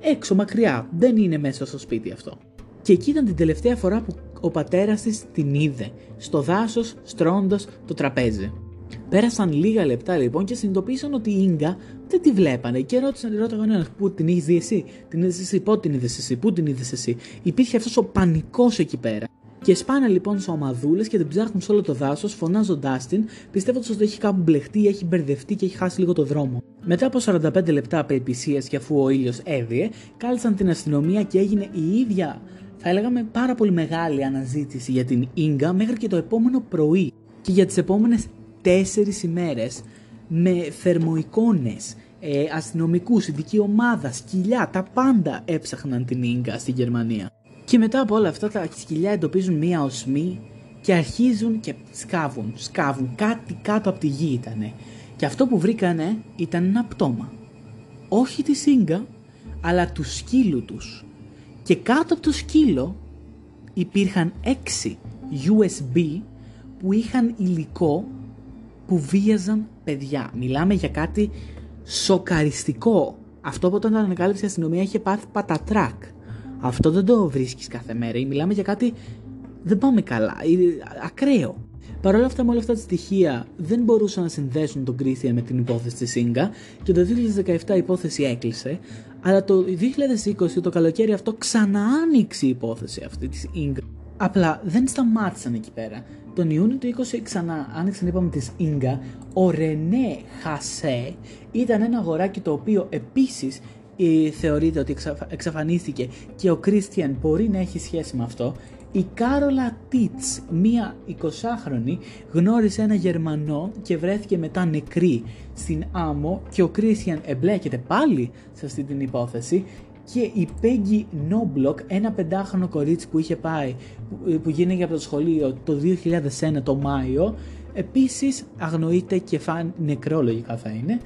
έξω μακριά. Δεν είναι μέσα στο σπίτι αυτό. Και εκεί ήταν την τελευταία φορά που ο πατέρας της την είδε. Στο δάσος, στρώντας το τραπέζι. Πέρασαν λίγα λεπτά λοιπόν και συνειδητοποίησαν ότι η Ίνγκα δεν τη βλέπανε και ρώτησαν, ρώταγαν έναν, πού την είχες δει εσύ, την είδες εσύ, πότε την είδες εσύ, πού την είδες εσύ. Υπήρχε αυτός ο πανικός εκεί πέρα. Και σπάνε λοιπόν σε ομαδούλες και την ψάχνουν σε όλο το δάσος, φωνάζοντάς την, πιστεύοντας ότι έχει κάπου μπλεχτεί, έχει μπερδευτεί και έχει χάσει λίγο το δρόμο. Μετά από σαράντα πέντε λεπτά απελπισίας και αφού ο ήλιος έδιε, κάλεσαν την αστυνομία και έγινε η ίδια, θα έλεγαμε, πάρα πολύ μεγάλη αναζήτηση για την Ίνγκα μέχρι και το επόμενο πρωί και για τις επόμενες τέσσερις ημέρες με θερμοεικόνες, ε, αστυνομικούς, ειδική ομάδα, σκυλιά, τα πάντα έψαχναν την Ίνγκα στη Γερμανία. Και μετά από όλα αυτά τα σκυλιά εντοπίζουν μία οσμή και αρχίζουν και σκάβουν, σκάβουν, κάτι κάτω από τη γη ήτανε. Και αυτό που βρήκανε ήταν ένα πτώμα. Όχι της Ίνγκα, αλλά του σκύλου τους. Και κάτω από το σκύλο υπήρχαν έξι γιου ες μπι που είχαν υλικό που βίαζαν παιδιά. Μιλάμε για κάτι σοκαριστικό. Αυτό που όταν ανακάλυψε η αστυνομία είχε πάθει πατατράκ. Αυτό δεν το βρίσκεις κάθε μέρα. Μιλάμε για κάτι, δεν πάμε καλά, ακραίο. Παρ' όλα αυτά, με όλα αυτά τα στοιχεία δεν μπορούσαν να συνδέσουν τον Κρίστιαν με την υπόθεση της Ίνγκα και το δύο χιλιάδες δεκαεπτά η υπόθεση έκλεισε, αλλά το δύο χιλιάδες είκοσι, το καλοκαίρι αυτό, ξανά άνοιξε η υπόθεση αυτή της Ίνγκα. Απλά δεν σταμάτησαν εκεί πέρα. Τον Ιούνιο του είκοσι ξανά άνοιξαν, είπαμε, της Ίνγκα. Ο Ρενέ Χασέ ήταν ένα αγοράκι το οποίο επίσης θεωρείται ότι εξαφανίστηκε και ο Κρίστιαν μπορεί να έχει σχέση με αυτό. Η Κάρολα Τίτς, μία εικοσάχρονη, γνώρισε ένα Γερμανό και βρέθηκε μετά νεκρή στην άμμο και ο Κρίστιαν εμπλέκεται πάλι σε αυτή την υπόθεση. Και η Πέγγι Νόμπλοκ, ένα πεντάχρονο κορίτσι που είχε πάει, που γίνηκε από το σχολείο το δύο χιλιάδες ένα το Μάιο, επίσης αγνοείται και φαν... νεκρόλογικά θα είναι,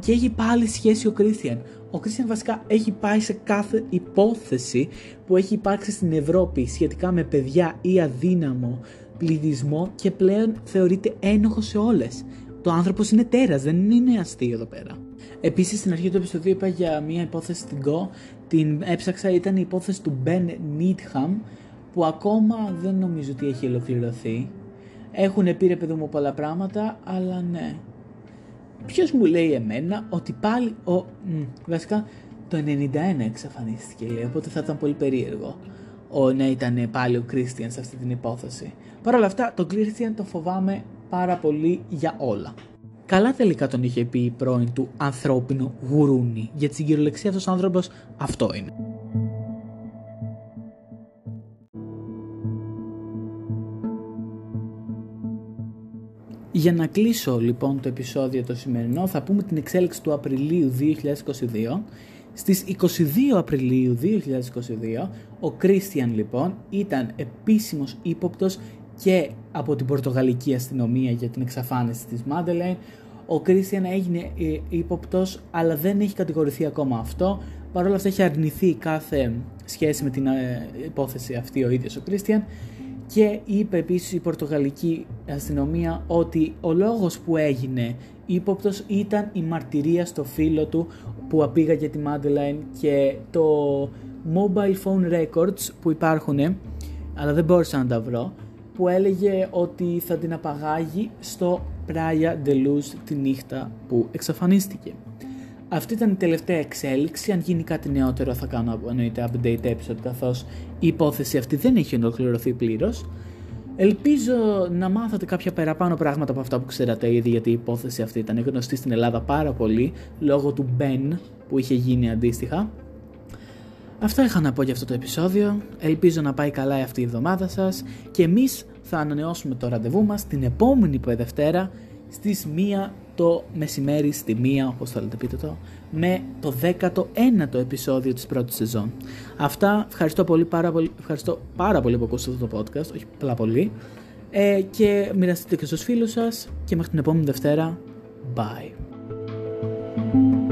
και έχει πάλι σχέση ο Κρίστιαν. Ο Κρίστιαν βασικά έχει πάει σε κάθε υπόθεση που έχει υπάρξει στην Ευρώπη σχετικά με παιδιά ή αδύναμο πληθυσμό και πλέον θεωρείται ένοχος σε όλες. Το άνθρωπος είναι τέρας, δεν είναι αστείο εδώ πέρα. Επίσης στην αρχή του επεισοδίου είπα για μια υπόθεση στην Go, την έψαξα, ήταν η υπόθεση του Ben Needham που ακόμα δεν νομίζω ότι έχει ολοκληρωθεί. Έχουν πει, ρε παιδί μου, πολλά πράγματα, αλλά ναι. Ποιος μου λέει εμένα ότι πάλι ο... Μ, βασικά το ενενήντα ένα εξαφανίστηκε, λέει, οπότε θα ήταν πολύ περίεργο. Ο, ναι, ήταν πάλι ο Κρίστιαν σε αυτή την υπόθεση. Παρ' όλα αυτά τον Κρίστιαν τον φοβάμαι πάρα πολύ για όλα. Καλά τελικά τον είχε πει η πρώην του ανθρώπινο γουρούνι, γιατί στην κυριολεξία αυτός ο άνθρωπος αυτό είναι. Για να κλείσω λοιπόν το επεισόδιο το σημερινό, θα πούμε την εξέλιξη του Απριλίου δύο χιλιάδες είκοσι δύο. Στις είκοσι δύο Απριλίου δύο χιλιάδες είκοσι δύο ο Κρίστιαν λοιπόν ήταν επίσημος ύποπτος και από την Πορτογαλική αστυνομία για την εξαφάνιση της Μάντελαϊν. Ο Κρίστιαν έγινε ύποπτος, αλλά δεν έχει κατηγορηθεί ακόμα αυτό. Παρ' όλα αυτά έχει αρνηθεί κάθε σχέση με την ε, υπόθεση αυτή ο ίδιος ο Κρίστιαν. Και είπε επίσης η Πορτογαλική αστυνομία ότι ο λόγος που έγινε ύποπτος ήταν η μαρτυρία στο φίλο του που απήγαγε τη Μάντελαϊν και το mobile phone records που υπάρχουν, αλλά δεν μπόρεσα να τα βρω, που έλεγε ότι θα την απαγάγει στο Praia de Luz τη νύχτα που εξαφανίστηκε. Αυτή ήταν η τελευταία εξέλιξη. Αν γίνει κάτι νεότερο θα κάνω εννοείται update episode, καθώς η υπόθεση αυτή δεν έχει ολοκληρωθεί πλήρως. Ελπίζω να μάθατε κάποια παραπάνω πράγματα από αυτά που ξέρατε ήδη, γιατί η υπόθεση αυτή ήταν γνωστή στην Ελλάδα πάρα πολύ λόγω του Ben που είχε γίνει αντίστοιχα. Αυτά είχα να πω για αυτό το επεισόδιο. Ελπίζω να πάει καλά αυτή η εβδομάδα σας και εμείς θα ανανεώσουμε το ραντεβού μας την επόμενη Δευτέρα στις μία το μεσημέρι, στη μία, όπως θέλετε πείτε το, με το δέκατο ένατο επεισόδιο της πρώτης σεζόν. Αυτά, ευχαριστώ, πολύ, πάρα, πολύ, ευχαριστώ πάρα πολύ που ακούσατε αυτό το podcast, όχι απλά πολύ, ε, και μοιραστείτε και στους φίλους σας και μέχρι την επόμενη Δευτέρα, bye.